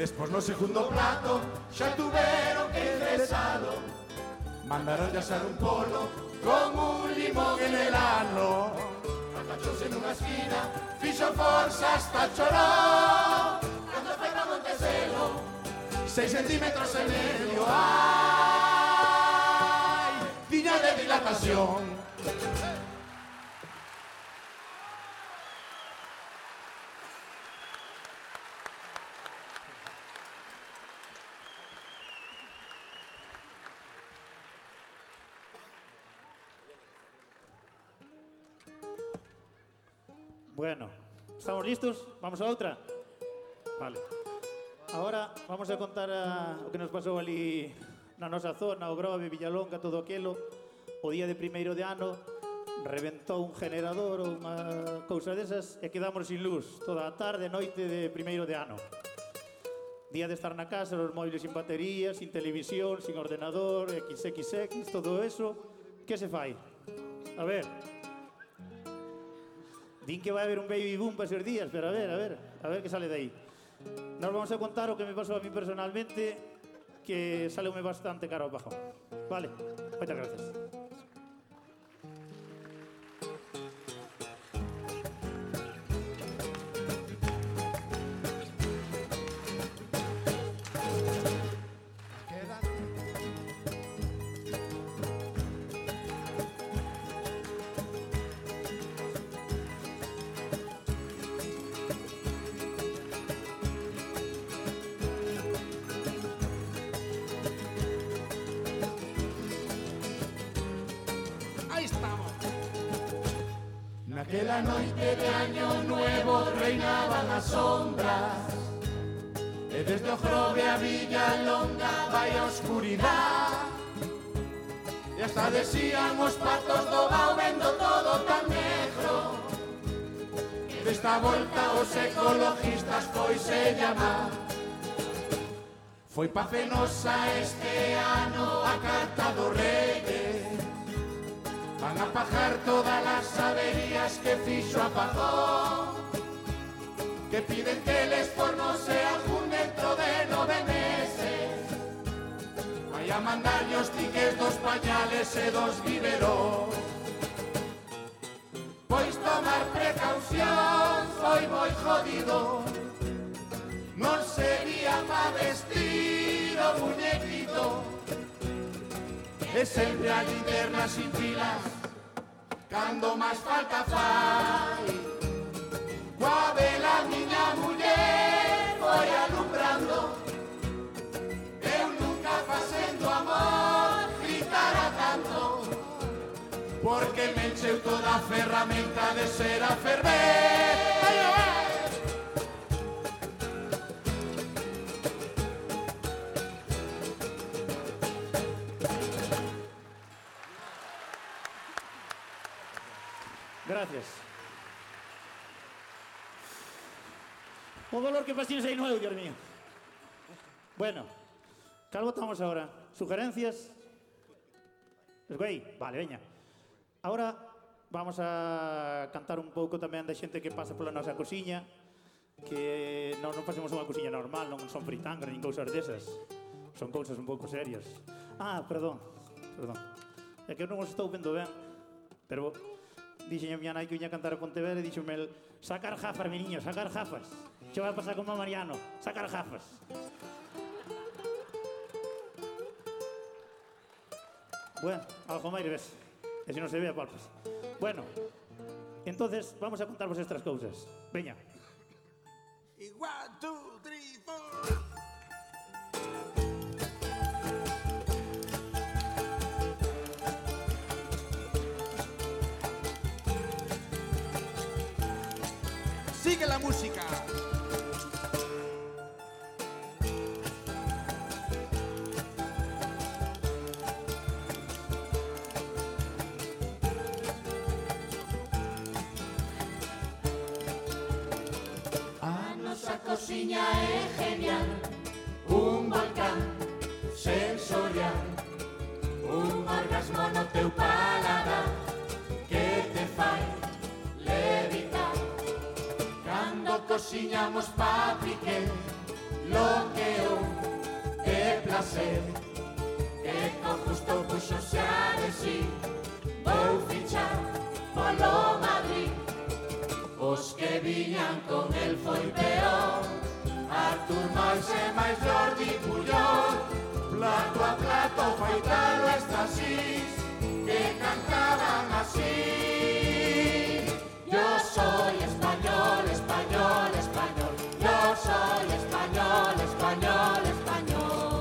Despois no segundo plato xa tuveron que ingresalo. Mandaron de asar un polo con un limón en el ano. Atachóse nunha esquina, fixo forza hasta choró. Cando foi pa Monteselo, 6 centímetros e medio. Ai, tiña de dilatación. Bueno, ¿estamos listos? ¿Vamos a outra? Vale. Ahora vamos a contar o que nos pasou ali na nosa zona, Ogrove, Villalonga, todo aquilo. O día de primeiro de ano reventou un generador ou unha cousa desas e quedamos sin luz toda a tarde e noite de primeiro de ano. Día de estar na casa, os móviles sin batería, sin televisión, sin ordenador, XXX, todo eso. Que se fai? A ver... Din que vai haber un baby boom para esos días, pero a ver que sale de aí. Nos vamos a contar o que me pasou a mí personalmente, que saleume bastante caro ao bajón. Vale, moitas gracias. Naquela noite de año nuevo reinaban as sombras, e desde Ogrove a Villalonga vai a oscuridade. E hasta desían os patos do Vao vendo todo tan negro, que desta volta os ecologistas pois se llama. Foi pa Fenosa este ano a carta do Reyes. Van a pajar todas las averías que fixo apagón, que piden que el esforno se ajun dentro de 9 meses. Vai a mandarlle os tiques dos pañales e dos biberós. Pois tomar precaución foi moi jodido, non sería pa vestir o muñequito. É sempre a linterna sin filas, cando máis falta fai. Coa vela miña muller foi alumbrando, eu nunca facendo amor gritara tanto, porque me encheu toda a ferramenta de ser a ferver. Gracias. O dolor que pasíos aí no eu, Dios mío. Bueno, cal votamos agora? Sugerencias? Os güey? Vale, veña. Ahora vamos a cantar un pouco tamén da xente que pasa pola nosa cociña, que nós non facemos unha cociña normal, non son fritangas, nin cousas desas. Son cousas un pouco serias. Ah, perdón. É que eu non os estou vendo ben, pero... Dixenlle a miña nai que viña a cantar a Pontevedra e díxome, sacar jafas, mi niño, sacar jafas. Che vai a pasar como a Mariano, sacar jafas. Bueno, algo máis ves, que se non se ve a palpas. Bueno, entonces vamos a contarvos estas cousas. Veña. E 1, 2, 3, 4... Sigue la música. A nosa cociña é genial, un volcán sensorial, un orgasmo no teu paladar que te fai levitar. Cando cociñamos paprique, lo que un de placer, que con justo puxose a decir, vou fichar polo Madrid. Os que viñan con el foi peor, Artur Mas e máis Jordi Puyol. Plato a plato foi claro estas xis que cantaban así: yo soy español, español, español, yo soy español, español, español.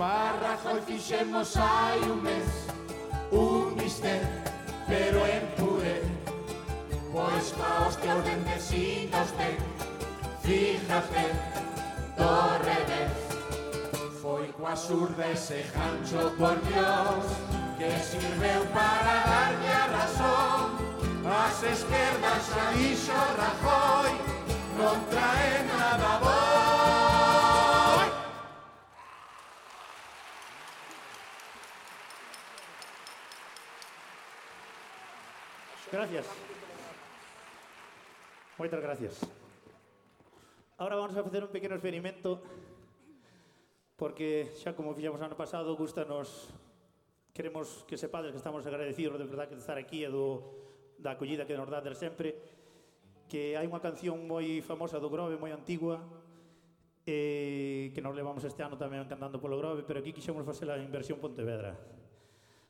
Para Rajoy fixemos hai un mes un bistec pero en puré, pois caos que os dentecitos ten, fíjate, do revés. Foi coa surda ese gancho, por Dios, que sirveu para darlle a razón. As esquerdas xa dixo Rajoy, non trae nada boi. Gracias. Moitas gracias. Ahora vamos a facer un pequeno experimento porque xa como fixamos ano pasado, gústanos, queremos que sepades que estamos agradecidos de verdade de estar aquí e da acollida que nos dades sempre, que hai unha canción moi famosa do Grove, moi antigua, que nos levamos este ano tamén cantando polo Grove, pero aquí quixemos facela en versión Pontevedra.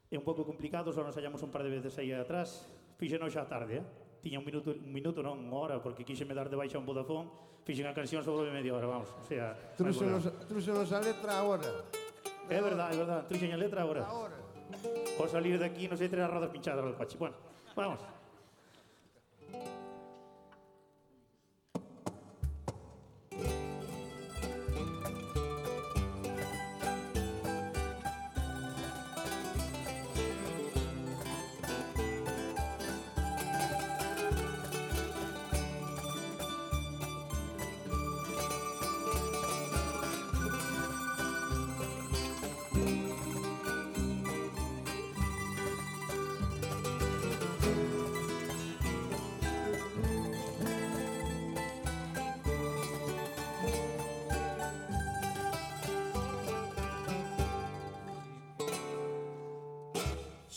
É un pouco complicado, só nos hallamos un par de veces aí atrás, fíxenos xa tarde, Tiña un minuto, non, unha hora, porque quixeme dar de baixa un Vodafone, fixen a canción sobre media hora, vamos, o sea... Trúxenos a letra agora. É verdad, trúxen a letra agora. O salir de aquí, non sei, tres rodas pinchadas do coche. Bueno, vamos.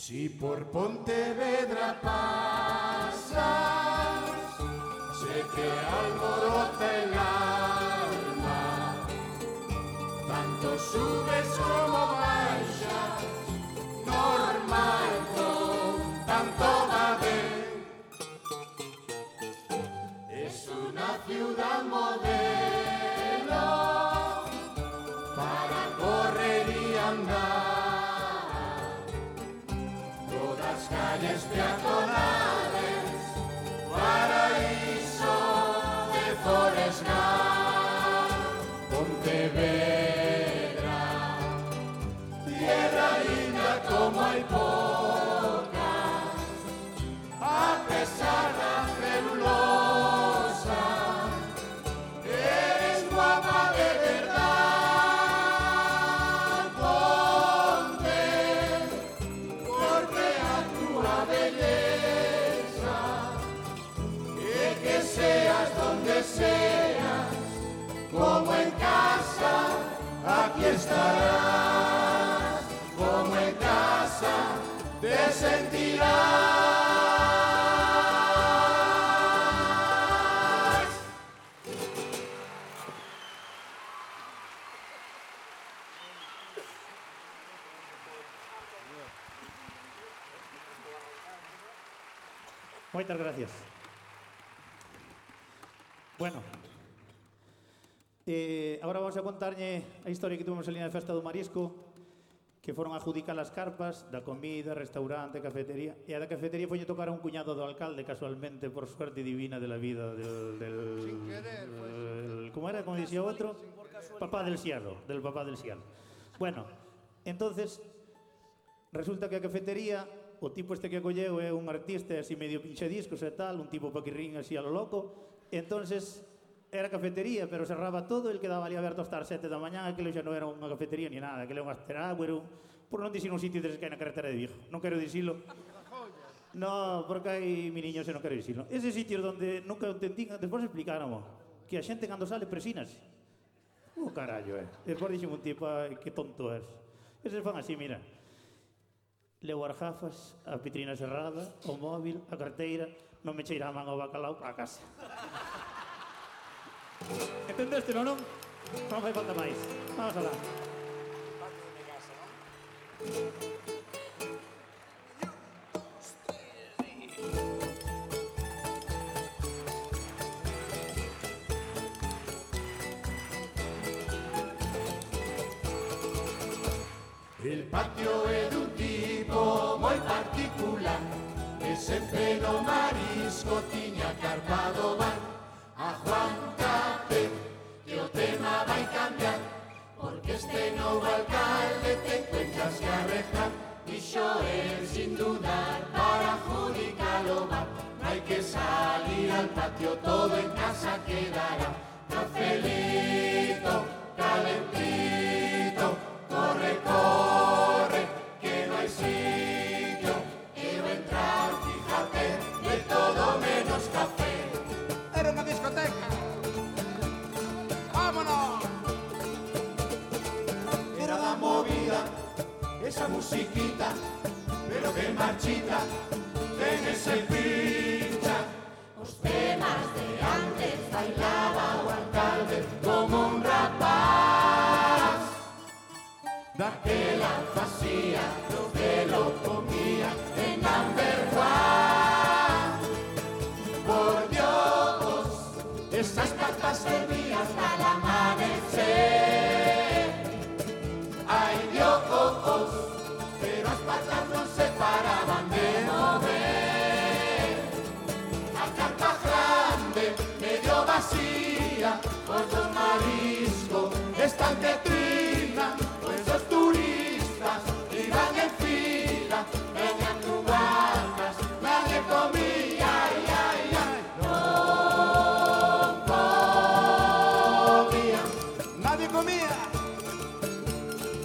Si por Pontevedra pasas, sé que alborota el alma. Tanto subes como baixas, normal con tanto valer. Es una ciudad modelo para correr y andar. Calles peatonales, paraíso de Forest Gump. Pontevedra, tierra linda como hay pocas, a pesar de la celulosa, eres guapa de verdad. Seas como en casa, aquí estarás, como en casa te sentirás. Muchas gracias. Bueno, agora vamos a contarlle a historia que tuvemos en línea de festa do Marisco, que foron adjudicar as carpas da comida, restaurante, cafetería. E a da cafetería foi tocar a un cuñado do alcalde, casualmente, por suerte divina de la vida del sin querer, pues, como era, como dicía outro, papá del Sierro, del papá del Sierro. Bueno, entonces resulta que a cafetería, o tipo este que acolleu é un artista así medio pinchadiscos e tal, un tipo paquirrín así a lo loco. Entonces era cafetería, pero cerraba todo, el quedaba ali aberto hasta as 7 da mañá, aquilo xa non era unha cafetería ni nada, aquilo era un asteragüe, era un... Por non dicir un sitio que hai na carretera de Vigo, non quero dicilo. No, porque hai mi niño, se non quero dicilo. Ese sitio onde nunca entendín, despois explicáramos, que a xente cando sale presinas. O carallo, Despois dixen un tipo, que tonto és. Eses fan así, mira. Levo as gafas, a vitrina cerrada, o móvil, a carteira, non me cheira a man ao bacalao para casa. Entendeste, non? Non vai falta máis. Vamos alá. El patio é dun tipo moi particular, que sempre no marisco tiña carpado bar. Aguántate, que o tema vai cambiar, porque este novo alcalde te encuentras que arreglar. Dixo él sin dudar para adjudicar o bar. No hai que salir al patio, todo en casa quedará. Cafelito, calentito, corre, corre, que no hai sitio. Quiero entrar, fíjate, de todo menos café. Era una discoteca. ¡Vámonos! Era la movida, esa musiquita, pero que marchita, que se pincha. Los temas de antes bailaba o alcalde como un rapaz. Daquela facía lo que lo comía en Amber One. Por Dios, esas cartas servían al amanecer. Ay Dios, pero las patas no se paraban de mover. La carpa grande, medio vacía, por los mariscos, están que trinan. Pues los turistas iban en fila, venían cubanas, nadie comía. Ay, ay, ay, no comía. Nadie comía. No comía.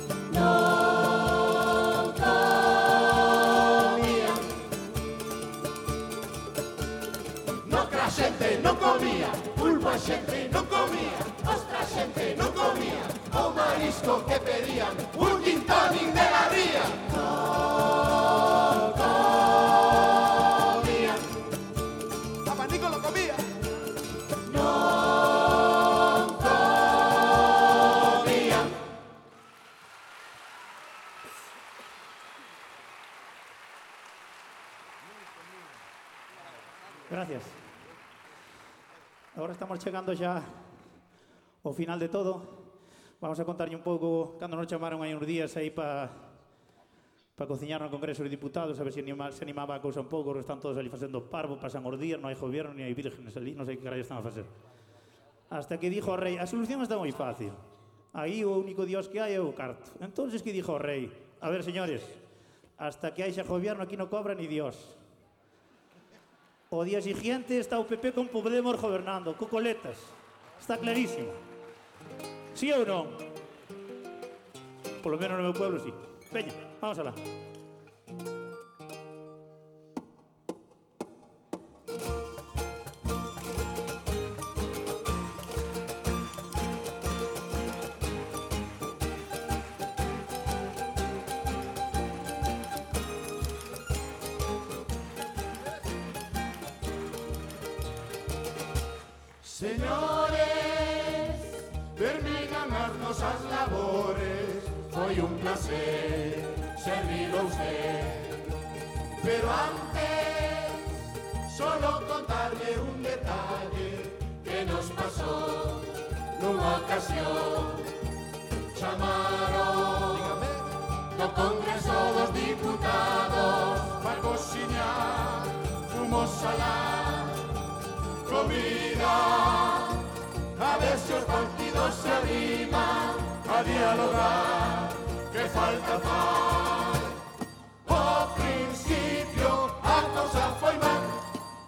Notra xente non comía, pulpo a xente non comía, ostra xente non comía, o marisco que pedían, un gin tonic de la ría. No comía. Abanico lo comía. No comía. Gracias. Ahora estamos chegando xa ao final de todo. Vamos a contarlle un pouco, cando nos chamaron hai uns días aí para cociñar no Congreso de Diputados, a ver se se animaba a cousa un pouco, están todos ali facendo parvo, pasan os días, non hai goberno, ni hai vírgenes ali, non sei que carallo están a facer. Hasta que dixo o rei, a solución está moi fácil, aí o único dios que hai é o carto. Entonces que dixo o rei, a ver señores, hasta que hai xa goberno aquí non cobra ni dios. O día siguiente está o PP con Podemos gobernando, co coletas, está clarísimo. ¿Sí o no? Por lo menos en mi pueblo sí. Venga, vamos alá. As labores, foi un placer servir a usted, pero antes solo contarle un detalle que nos pasó nunha ocasión. Chamaron no Congreso dos Diputados, para cocinar, fumo salar, comida, a ver si los partidos se animan a dialogar, que falta paz. Ao princípio a causa foi mal,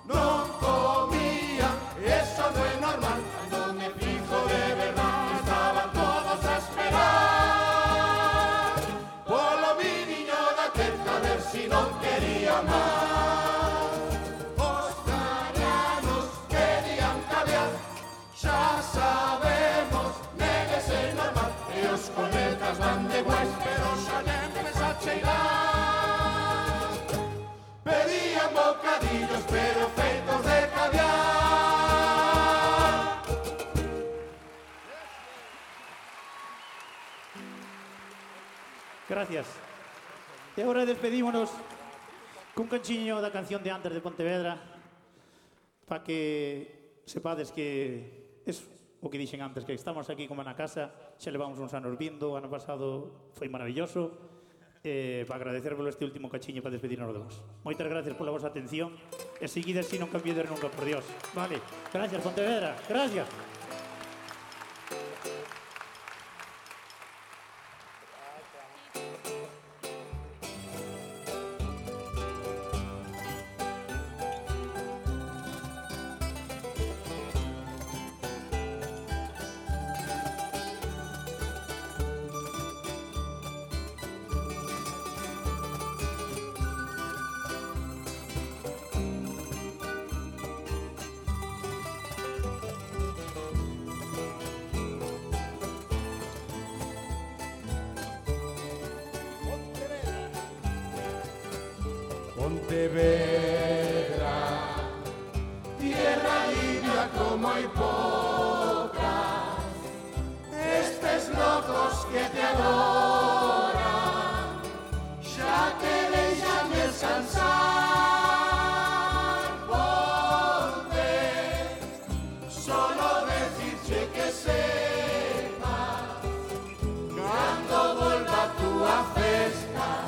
non comía, eso no é normal, cando me fijo de verdad, estaban todos a esperar, polo mi niño da terca, a ver si non quería máis. Os marianos querían caviar, xa sabemos, negues é normal, e os coletas van de bues, pero xa neves a cheirar. Pedían bocadillos, pero feitos de caviar. Gracias. E agora despedímonos cun canchiño da canción de antes de Pontevedra, para que sepades que é o que dixen antes, que estamos aquí como na casa, xa levamos uns anos vindo, o ano pasado foi maravilloso. Para agradecervelo este último cachiño para despedirnos de vos. Moitas gracias pola vosa atención e seguides si non cambiades nunca, por Dios. Vale, gracias Pontevedra, gracias. Pontevedra, tierra linda como hay pocas, estes locos que te adoran, ya te dejan descansar. Ponte, solo decirte que sepas, cuando vuelva tu festa,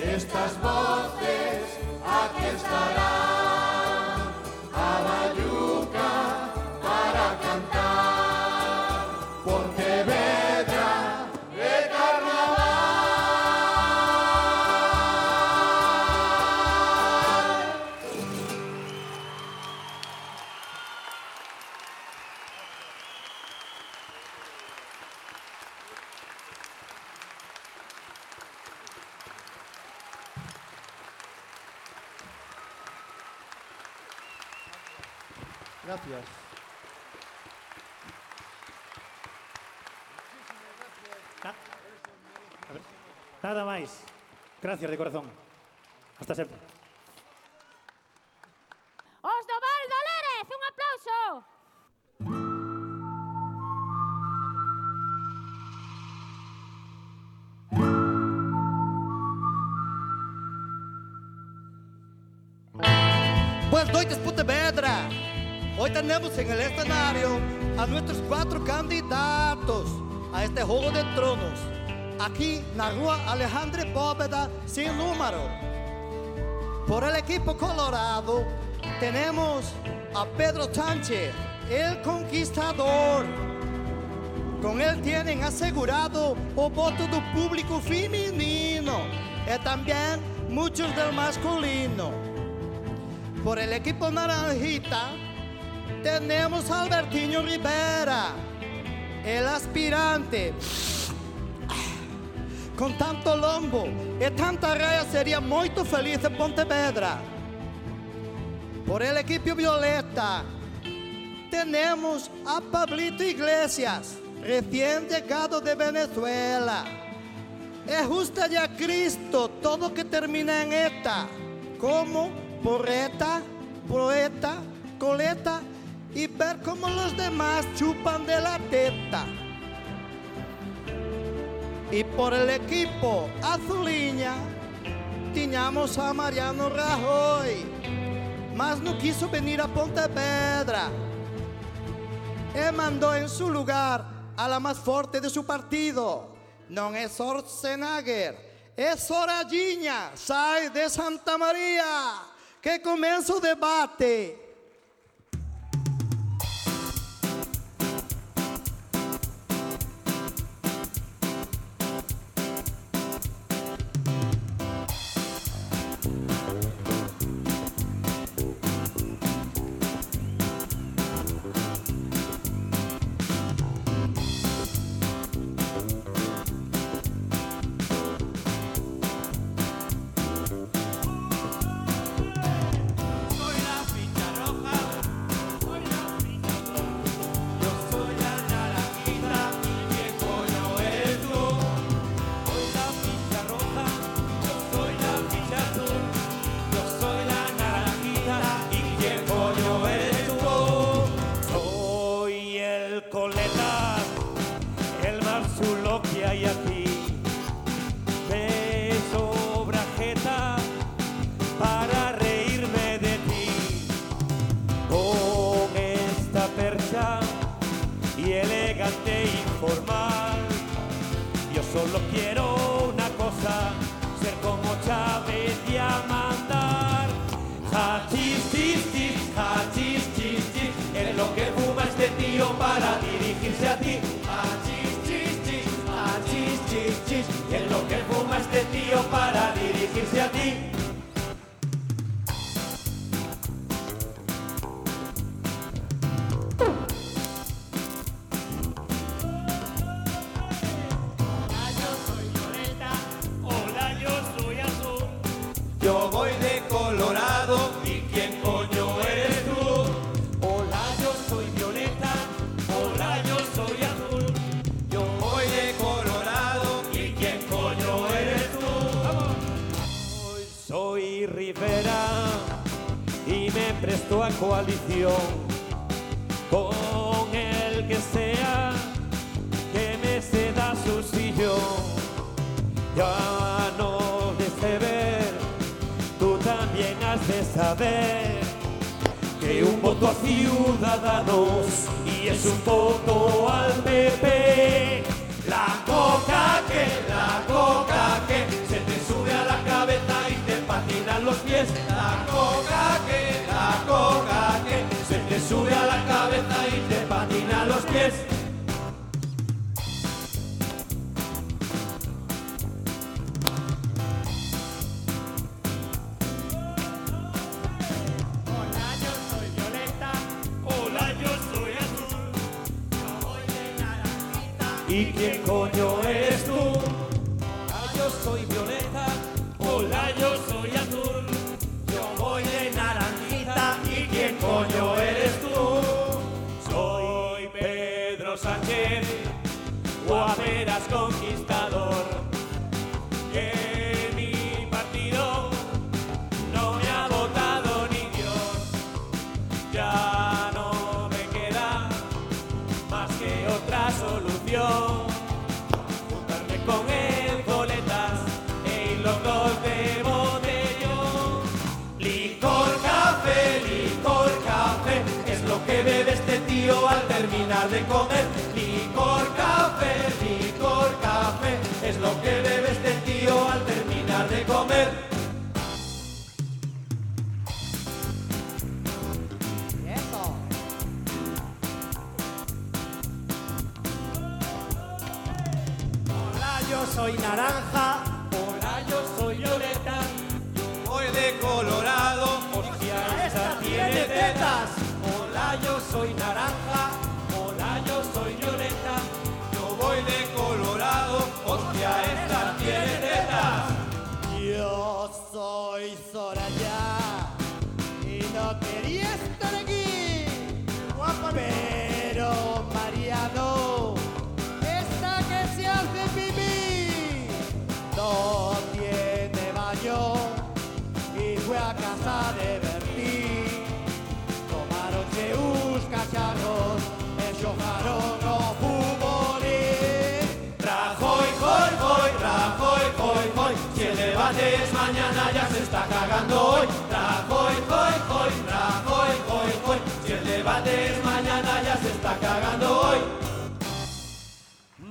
estas voces aquí estará a Baiuca para cantar. Pontevedra de carnaval. Gracias. Nada máis. Gracias de corazón. Hasta sempre. Os do Val do Lérez, un aplauso. Boas noites, Pontevedra. Hoy tenemos en el escenario a nuestros 4 candidatos a este Juego de Tronos, aquí en la Rua Alejandro Bóveda, sin número. Por el equipo colorado tenemos a Pedro Sánchez, el conquistador. Con él tienen asegurado el voto del público femenino y también muchos del masculino. Por el equipo naranjita tenemos a Albertinho Rivera, el aspirante. Con tanto lombo y tanta raya sería muy feliz en Pontevedra. Por el equipo violeta tenemos a Pablito Iglesias, recién llegado de Venezuela. Es justa ya Cristo todo que termina en ETA, como porreta, proeta, coleta, y ver cómo los demás chupan de la teta. Y por el equipo azuliña tiñamos a Mariano Rajoy, mas no quiso venir a Pontevedra. Él mandó en su lugar a la más fuerte de su partido, non es Schwarzenegger, É Sorayinha, sai de Santa María, que começa o debate.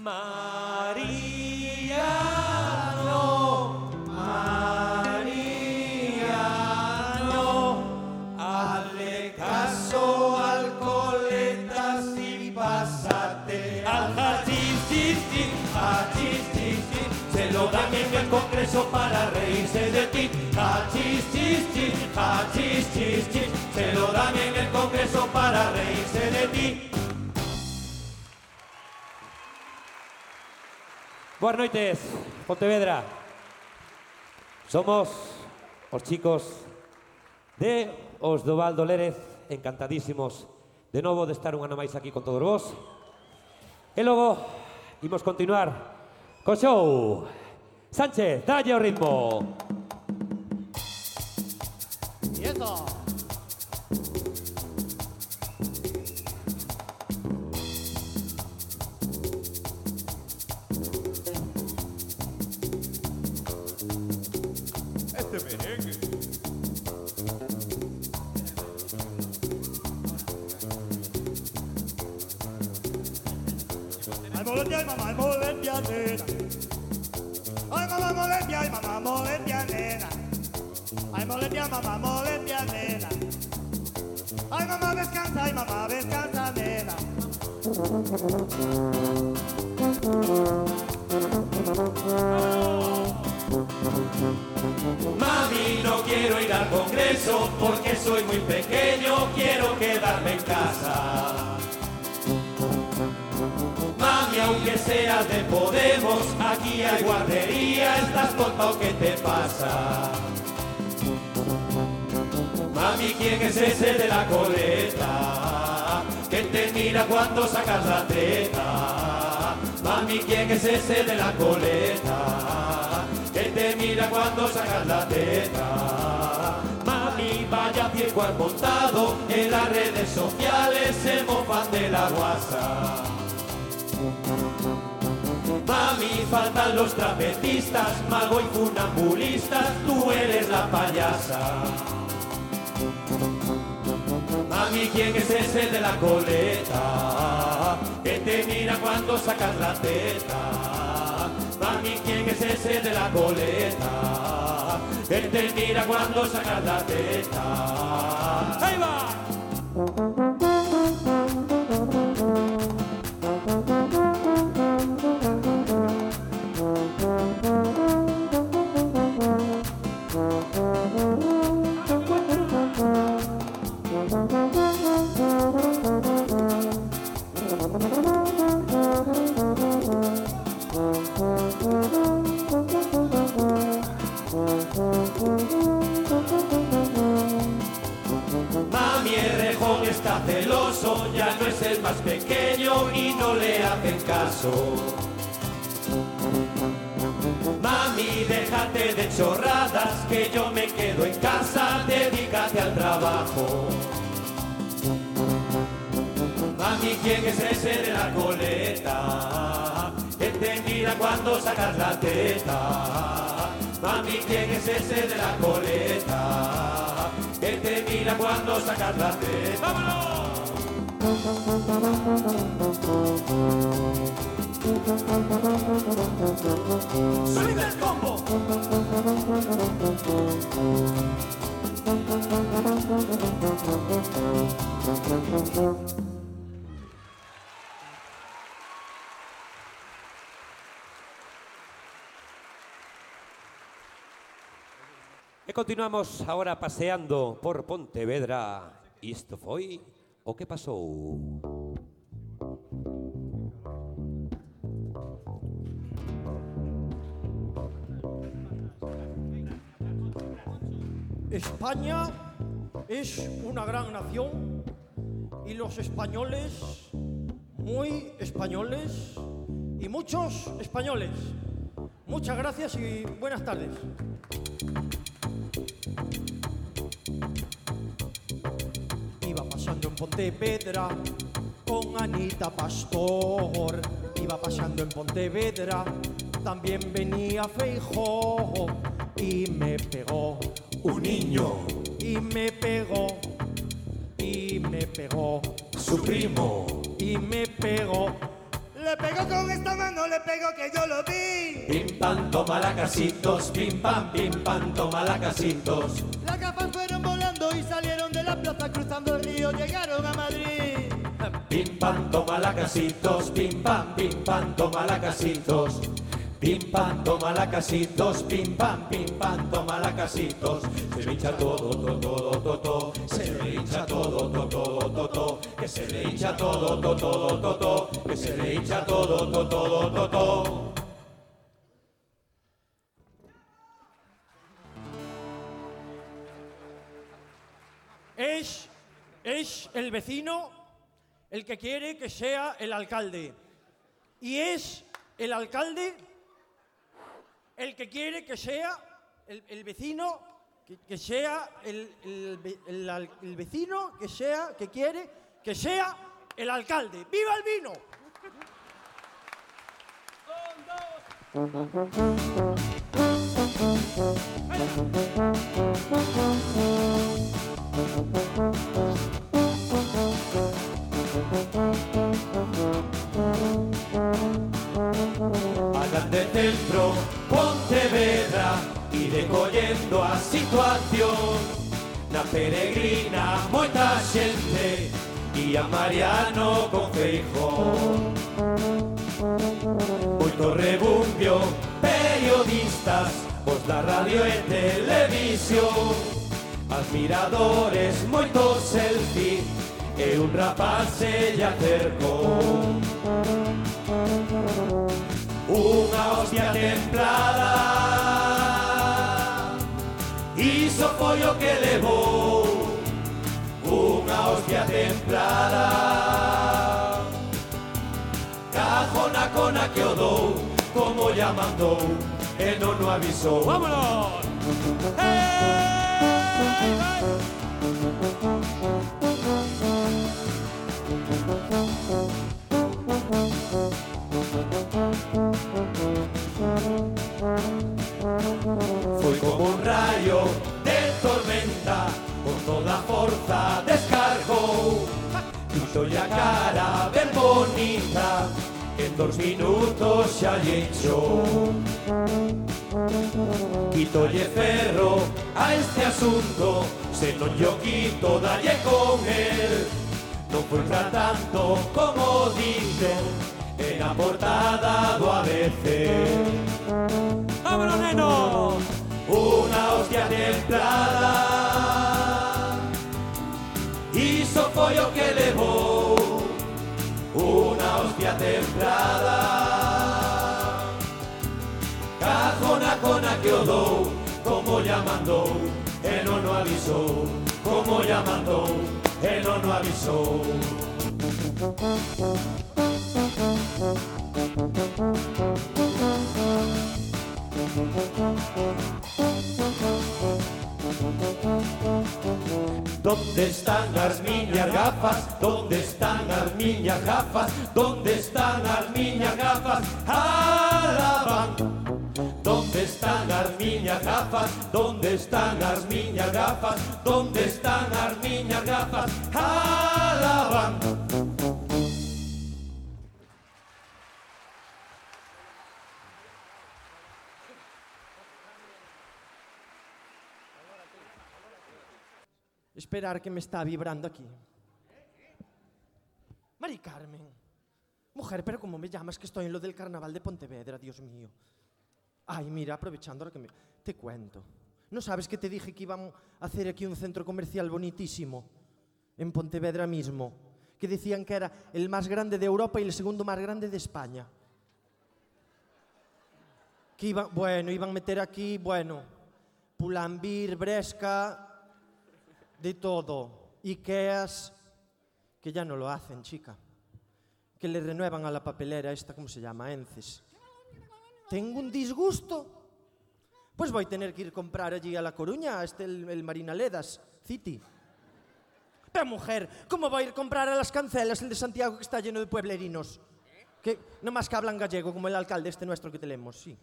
Mariano Buenas noches, Pontevedra. Somos los chicos de Os do Val do Lérez, encantadísimos de novo de estar un ano máis aquí con todos vos. E logo imos continuar co show. Sánchez, dalle o ritmo. E eso. Cuando sacas la teta, mami, ¿quién es ese de la coleta? Que te mira cuando sacas la teta. Mami, vaya circo al montado, en las redes sociales se mofan de la guasa. Mami, faltan los trapecistas, mago y funambulistas, tú eres la payasa. Mami, ¿quién es ese de la coleta? Que te mira cuando sacas la teta. Mami, ¿quién es ese de la coleta? Que te mira cuando sacas la teta. ¡Ahí va! Ya no es el más pequeño y no le hacen caso. Mami, déjate de chorradas, que yo me quedo en casa, dedícate al trabajo. Mami, ¿quién es ese de la coleta? Que te mira cuando sacas la teta. Mami, ¿quién es ese de la coleta? Que te mira cuando sacas la teta. ¡Vámonos! ¡Subid el combo! Y continuamos ahora paseando por Pontevedra. Esto fue ¿O qué pasó? España es una gran nación y los españoles, muy españoles y muchos españoles. Muchas gracias y buenas tardes. Pasando en Pontevedra con Anita Pastor, iba pasando en Pontevedra, también venía Feijóo y me pegó un niño y me pegó su primo y me pegó. Le pegó con esta mano, le pegó que yo lo vi. Pim pam, toma la casitos, pim pam, toma la casitos. Las gafas fueron volando y salieron de la plaza, cruzando el río, llegaron a Madrid. Pim pam, toma la casitos, pim pam, toma la casitos. Pim pam, toma la casitos, pim pam, toma la casitos. Se le hincha todo, todo, se le hincha todo, todo, que se le hincha todo, todo, que se le hincha todo, todo. Es el vecino el que quiere que sea el alcalde. Y es el alcalde el que quiere que sea el vecino, que sea el vecino que sea, que quiere que sea el alcalde. ¡Viva el vino! Hagan de templo Pontevedra, iré collendo a situación. Na peregrina moita xente, e a Mariano con Feijón. Moito rebumbio, periodistas, os da radio e televisión, admiradores, moito selfie, e un rapaz se lle acercou. Unha hostia templada, iso foi o que levou. Unha hostia templada, cajona cona que o dou, como lla mandou e non o avisou. Vámonos! Hey! Foi como un rayo de tormenta, con toda forza descargou. Pintolle a cara ben bonita, en 2 minutos xa lle enchou. Quitolle ferro a este asunto, se non yo quito dalle con el. Non foi tanto como dixen en a portada do ABC. ¡Vámonos, nenos! Una hostia templada, iso foi o que levou. Una hostia templada, cajona cona que o dou, como lla mandou e non o avisou. Como lla mandou e non o avisou. ¿Dónde están las miñas gafas? ¿Dónde están las miñas gafas? ¿Dónde están las miñas gafas? ¡Alaban! ¿Dónde están las miñas gafas? ¿Dónde están las miñas gafas? ¿Dónde están las miñas gafas? ¡Alaban! Esperar que me está vibrando aquí. Mari Carmen, mujer, pero ¿cómo me llamas? Que estoy en lo del carnaval de Pontevedra, Dios mío. Ay, mira, aprovechando lo que me... Te cuento. ¿No sabes que te dije que íbamos a hacer aquí un centro comercial bonitísimo? En Pontevedra mismo. Que decían que era el más grande de Europa y el segundo más grande de España. Que iban, bueno, iban a meter aquí, bueno, Pulambir, Bresca... De todo. Ikeas, que ya no lo hacen, chica. Que le renuevan a la papelera esta, ¿cómo se llama? Ences. Tengo un disgusto. Pues voy a tener que ir a comprar allí a La Coruña, el Marinaledas City. Pero mujer, ¿cómo voy a ir a comprar a Las Cancelas, el de Santiago, que está lleno de pueblerinos? Que nomás que hablan gallego, como el alcalde este nuestro que tenemos, sí.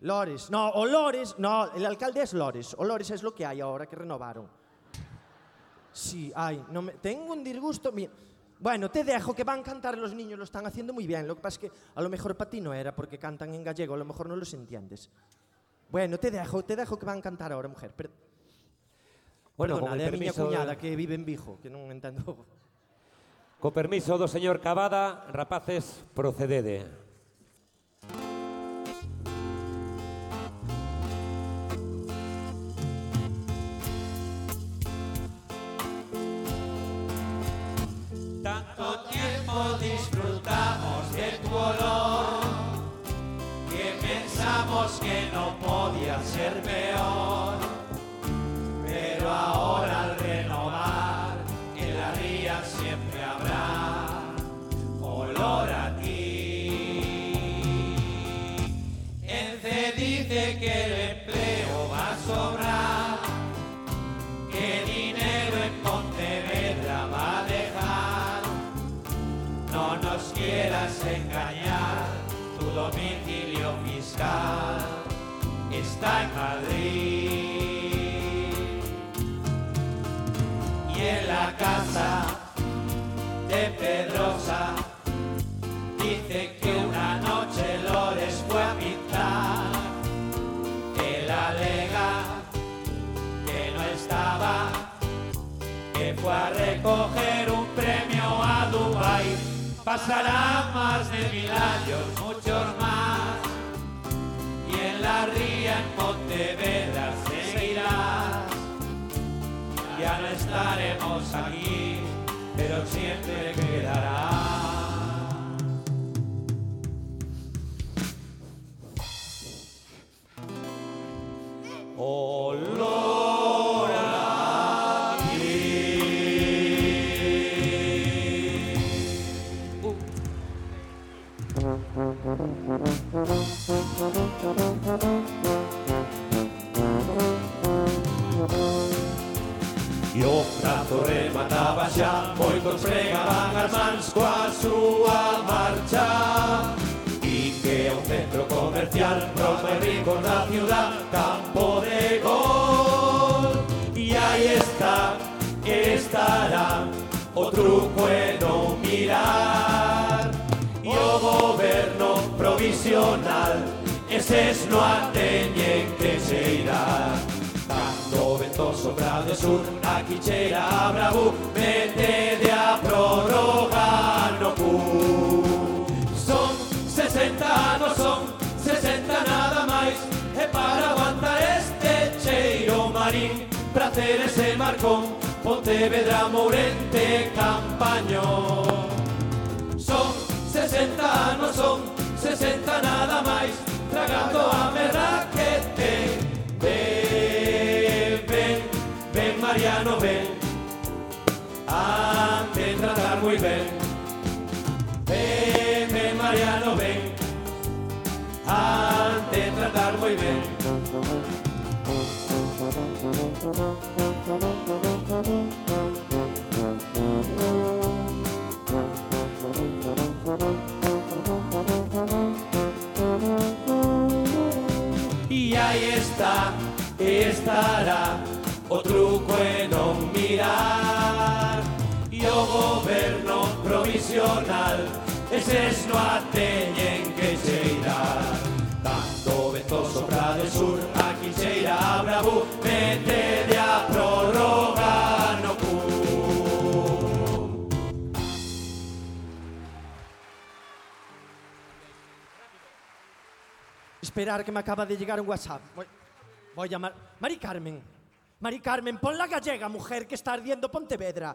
Lores, no, o Lores, no, el alcalde es Lores. O Lores es lo que hay ahora, que renovaron. Sí, ay, no me... tengo un disgusto. Mira, bueno, te dejo que van a cantar los niños, lo están haciendo muy bien. Lo que pasa es que a lo mejor para ti no era porque cantan en gallego, a lo mejor no los entiendes. Bueno, te dejo que van a cantar ahora, mujer. Pero... Bueno, perdona, con el permiso de mi cuñada que vive en Vigo, que no entiendo. Con permiso do señor Cavada, rapaces, procedede. Tanto tiempo disfrutamos de tu olor, que pensamos que no podía ser peor, pero ahora al renovar está en Madrid y en la casa de Pedrosa dice que una noche Lores fue a pintar. Él alega que no estaba, que fue a recoger un premio a Dubái. Pasarán más de 1000 años, muchos más, y en la ría en Pontevedra seguirás. Ya no estaremos aquí, pero siempre quedarás. Olor a ti. E o prato remataba xa, moitos pregaban as mans coa súa marcha. E que un centro comercial prova e rico na ciudad, campo de gol. E aí está, estará o truco é non mirar. E o goberno provisional, eses no a teñen que cheirar. Tanto vento sobra do sur, aquí cheira a bravú, mete de a prorroga no cu. 60 anos son, 60 nada máis, e para aguantar este cheiro marín, praceres e Marcón, Pontevedra, Mourente, Campañón. Son 60 anos son, 60 nada máis, tragando a merda que te. Ven, ven, ven Mariano, ven, ante tratar moi ben. Ven, ven Mariano, ven, ante tratar muy bien. Y ahí está, estará o truco e non mirar. E o goberno provisional, eses no a teñen que cheirar. Tanto vento sopra do sur, aquí cheira a bravú, mete de a prorroga no cu. Esperar que me acaba de llegar un WhatsApp. Voy a llamar... Mari Carmen. Mari Carmen, pon la gallega, mujer, que está ardiendo Pontevedra.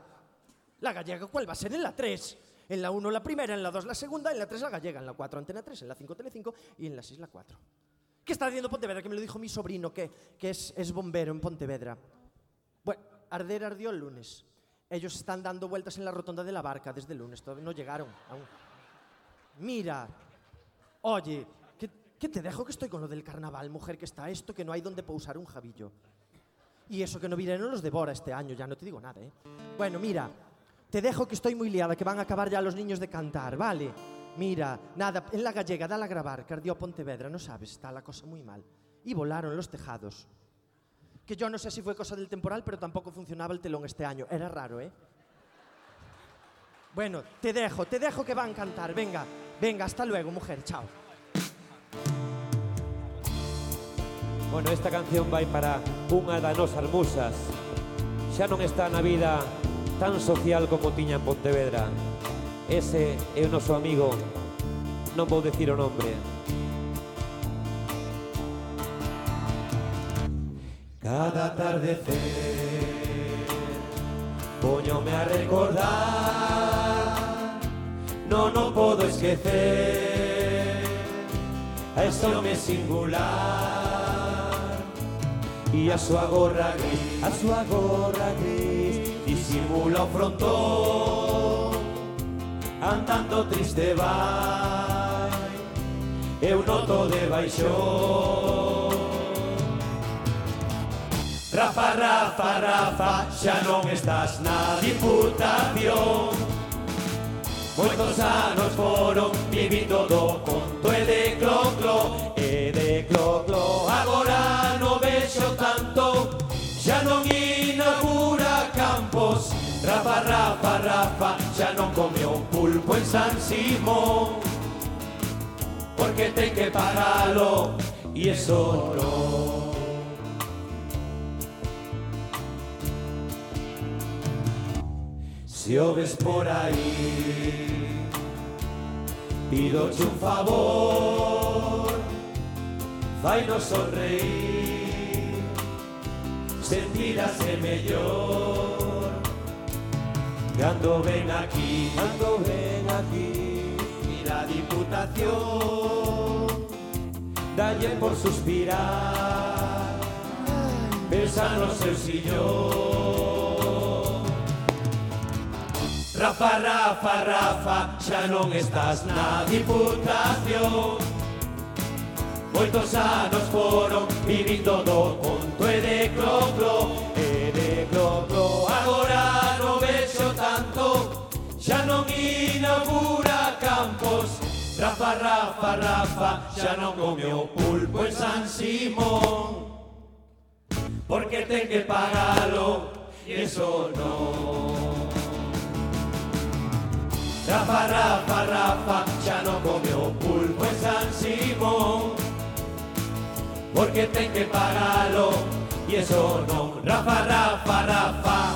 La gallega, ¿cuál va a ser? En la 3. En la 1 la primera, en la 2 la segunda, en la 3 la gallega, en la 4 Antena 3, en la 5 Telecinco y en la 6 la 4. ¿Qué está diciendo Pontevedra? Que me lo dijo mi sobrino, que es bombero en Pontevedra. Bueno, arder ardió el lunes. Ellos están dando vueltas en la rotonda de la barca desde el lunes, todavía no llegaron aún. Mira, oye, ¿qué te dejo que estoy con lo del carnaval, mujer, que está esto, que no hay donde pausar un jabillo? Y eso que no vinieron los de Bora este año, ya no te digo nada, ¿eh? Bueno, mira... Te dejo que estoy muy liada, que van a acabar ya los niños de cantar, ¿vale? Mira, nada, en la gallega, dale a grabar, cardió Pontevedra, no sabes, está la cosa muy mal. Y volaron los tejados. Que yo no sé si fue cosa del temporal, pero tampoco funcionaba el telón este año. Era raro, ¿eh? Bueno, te dejo que van a cantar. Venga, hasta luego, mujer, chao. Bueno, esta canción vai para unha das nosas musas. Xa non está na vida... tan social como tiña en Pontevedra. Ese é o noso amigo, non vou decir o nombre. Cada atardecer póñome a recordar, non podo esquecer a ese home singular e a súa gorra gris disimula o frontón, andando triste vai, eu noto de baixón. Rafa, xa non estás na diputación. Moitos anos foron vivindo do conto e de cloclo agora. Vamos, Rafa, Rafa, Rafa, ya no comió un pulpo en San Simón, porque tem que pararlo y eso no. Si o ves por ahí, pídote un favor, fainos sonreír, sentirase mejor. Cando ven aquí, y la diputación, dalle por suspirar, pensanos el sillón. Rafa, Rafa, Rafa, xa non estás na diputación. Moitos anos foron vivindo do conto e de cloclo agora non vexo tanto, xa non inaugura campos. Rafa, Rafa, Rafa, xa non comeu pulpo en San Simón, porque ten que pagalo e eso non. Rafa, Rafa, Rafa, ya no comió pulpo en San Simón, porque ten que pagarlo y eso no. Rafa, Rafa, Rafa.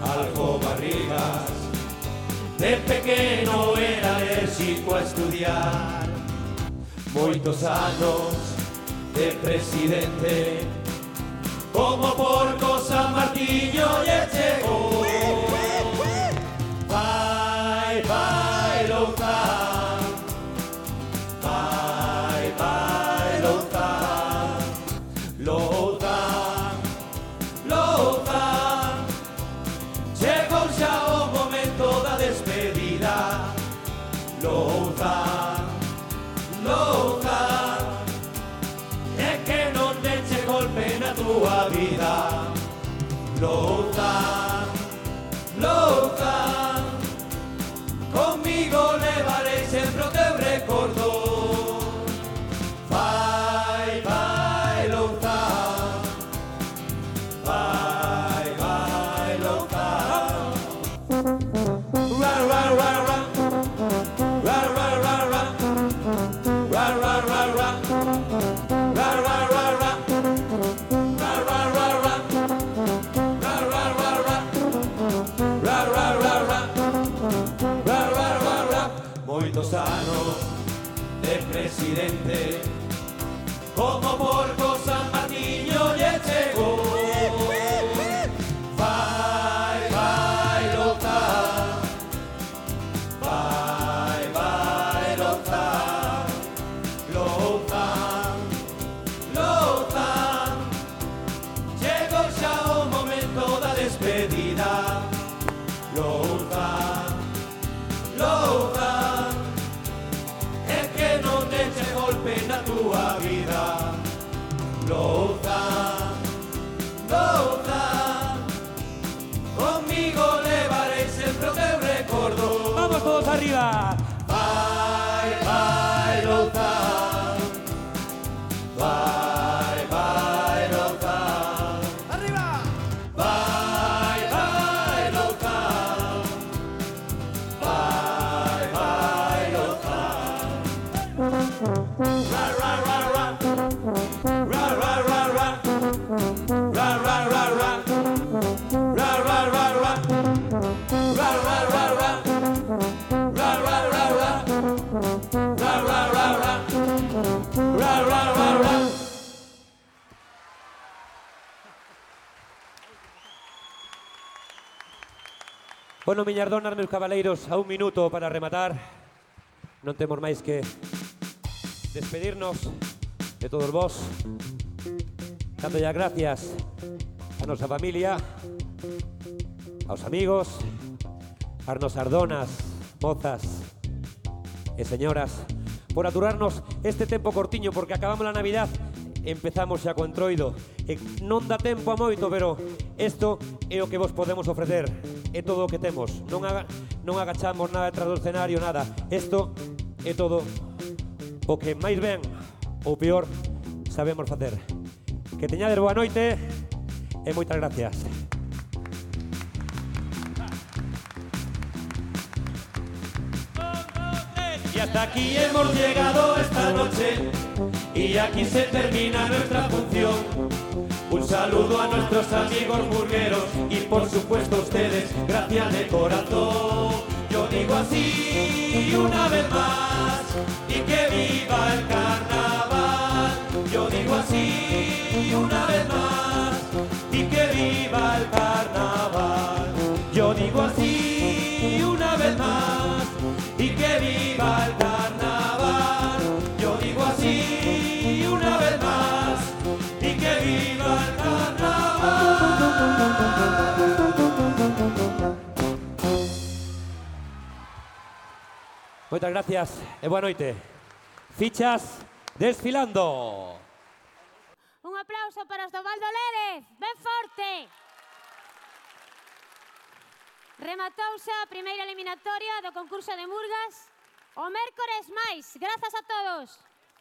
algo barrigas, de pequeño era el chico a estudiar. Moitos anos de presidente, como porco San Martiño lle chegou. Vai, vai, lotar. Vai, vai, lotar. Lotar, lotar. Chegou xa o momento da despedida. Lotar, lotar. É que non te chegou o pen a túa vida. Lotar, lotar. Conmigo levaré sempre o teu recordo. Vai, vai, loutar. Vai, vai, loutar. Ra, ra, ra, ra. Ra, ra, ra, ra. Ra, ra, ra, ra. Ra, ra, ra, ra. Ra, ra, ra, ra. Ra, ra, ra, ra. Ra, ra, ra, ra. Moitos anos de presidente, como porco San Martiño lle chegou. Vai, vai, lotar. Vai, vai, lotar. Lotar, lotar. Chegou xa o momento da despedida. Lotar, lotar. Na tua vida, louta, louta. Comigo levarei sempre o teu recordo. Vamos todos arriba. Vai, vai, louta. Vai, vai, louta. Arriba. Vai, vai, louta. Vai, vai, louta. Bueno, miñas donas, meus cabaleiros, a un minuto para rematar. Non temos máis que despedirnos de todos vos, dando ya gracias a nuestra familia, a los amigos, a nos ardonas, mozas y señoras, por aturarnos este tempo cortiño, porque acabamos la Navidad, empezamos ya con Troido. Non da tempo a moito, pero esto é o que vos podemos ofrecer, é todo o que temos. Non agachamos nada tras do escenario, nada. Isto é todo o que máis ben ou peor sabemos facer. Que teñades boa noite e moitas gracias. Y hasta aquí hemos llegado esta noche, y aquí se termina nuestra función. Un saludo a nuestros amigos murgueros y por supuesto a ustedes, gracias de corazón. Yo digo así una vez más, y que viva el carnaval. Yo digo así una vez más, y que viva el carnaval. Yo digo así una vez más, y que viva el carnaval. Yo digo así una vez más, y que viva el carnaval. Muchas gracias y buena noche. Fichas desfilando. Un aplauso para Val do Lérez. Ven forte. Rematouse a primeira eliminatoria do concurso de Murgas o mércores máis. Grazas a todos.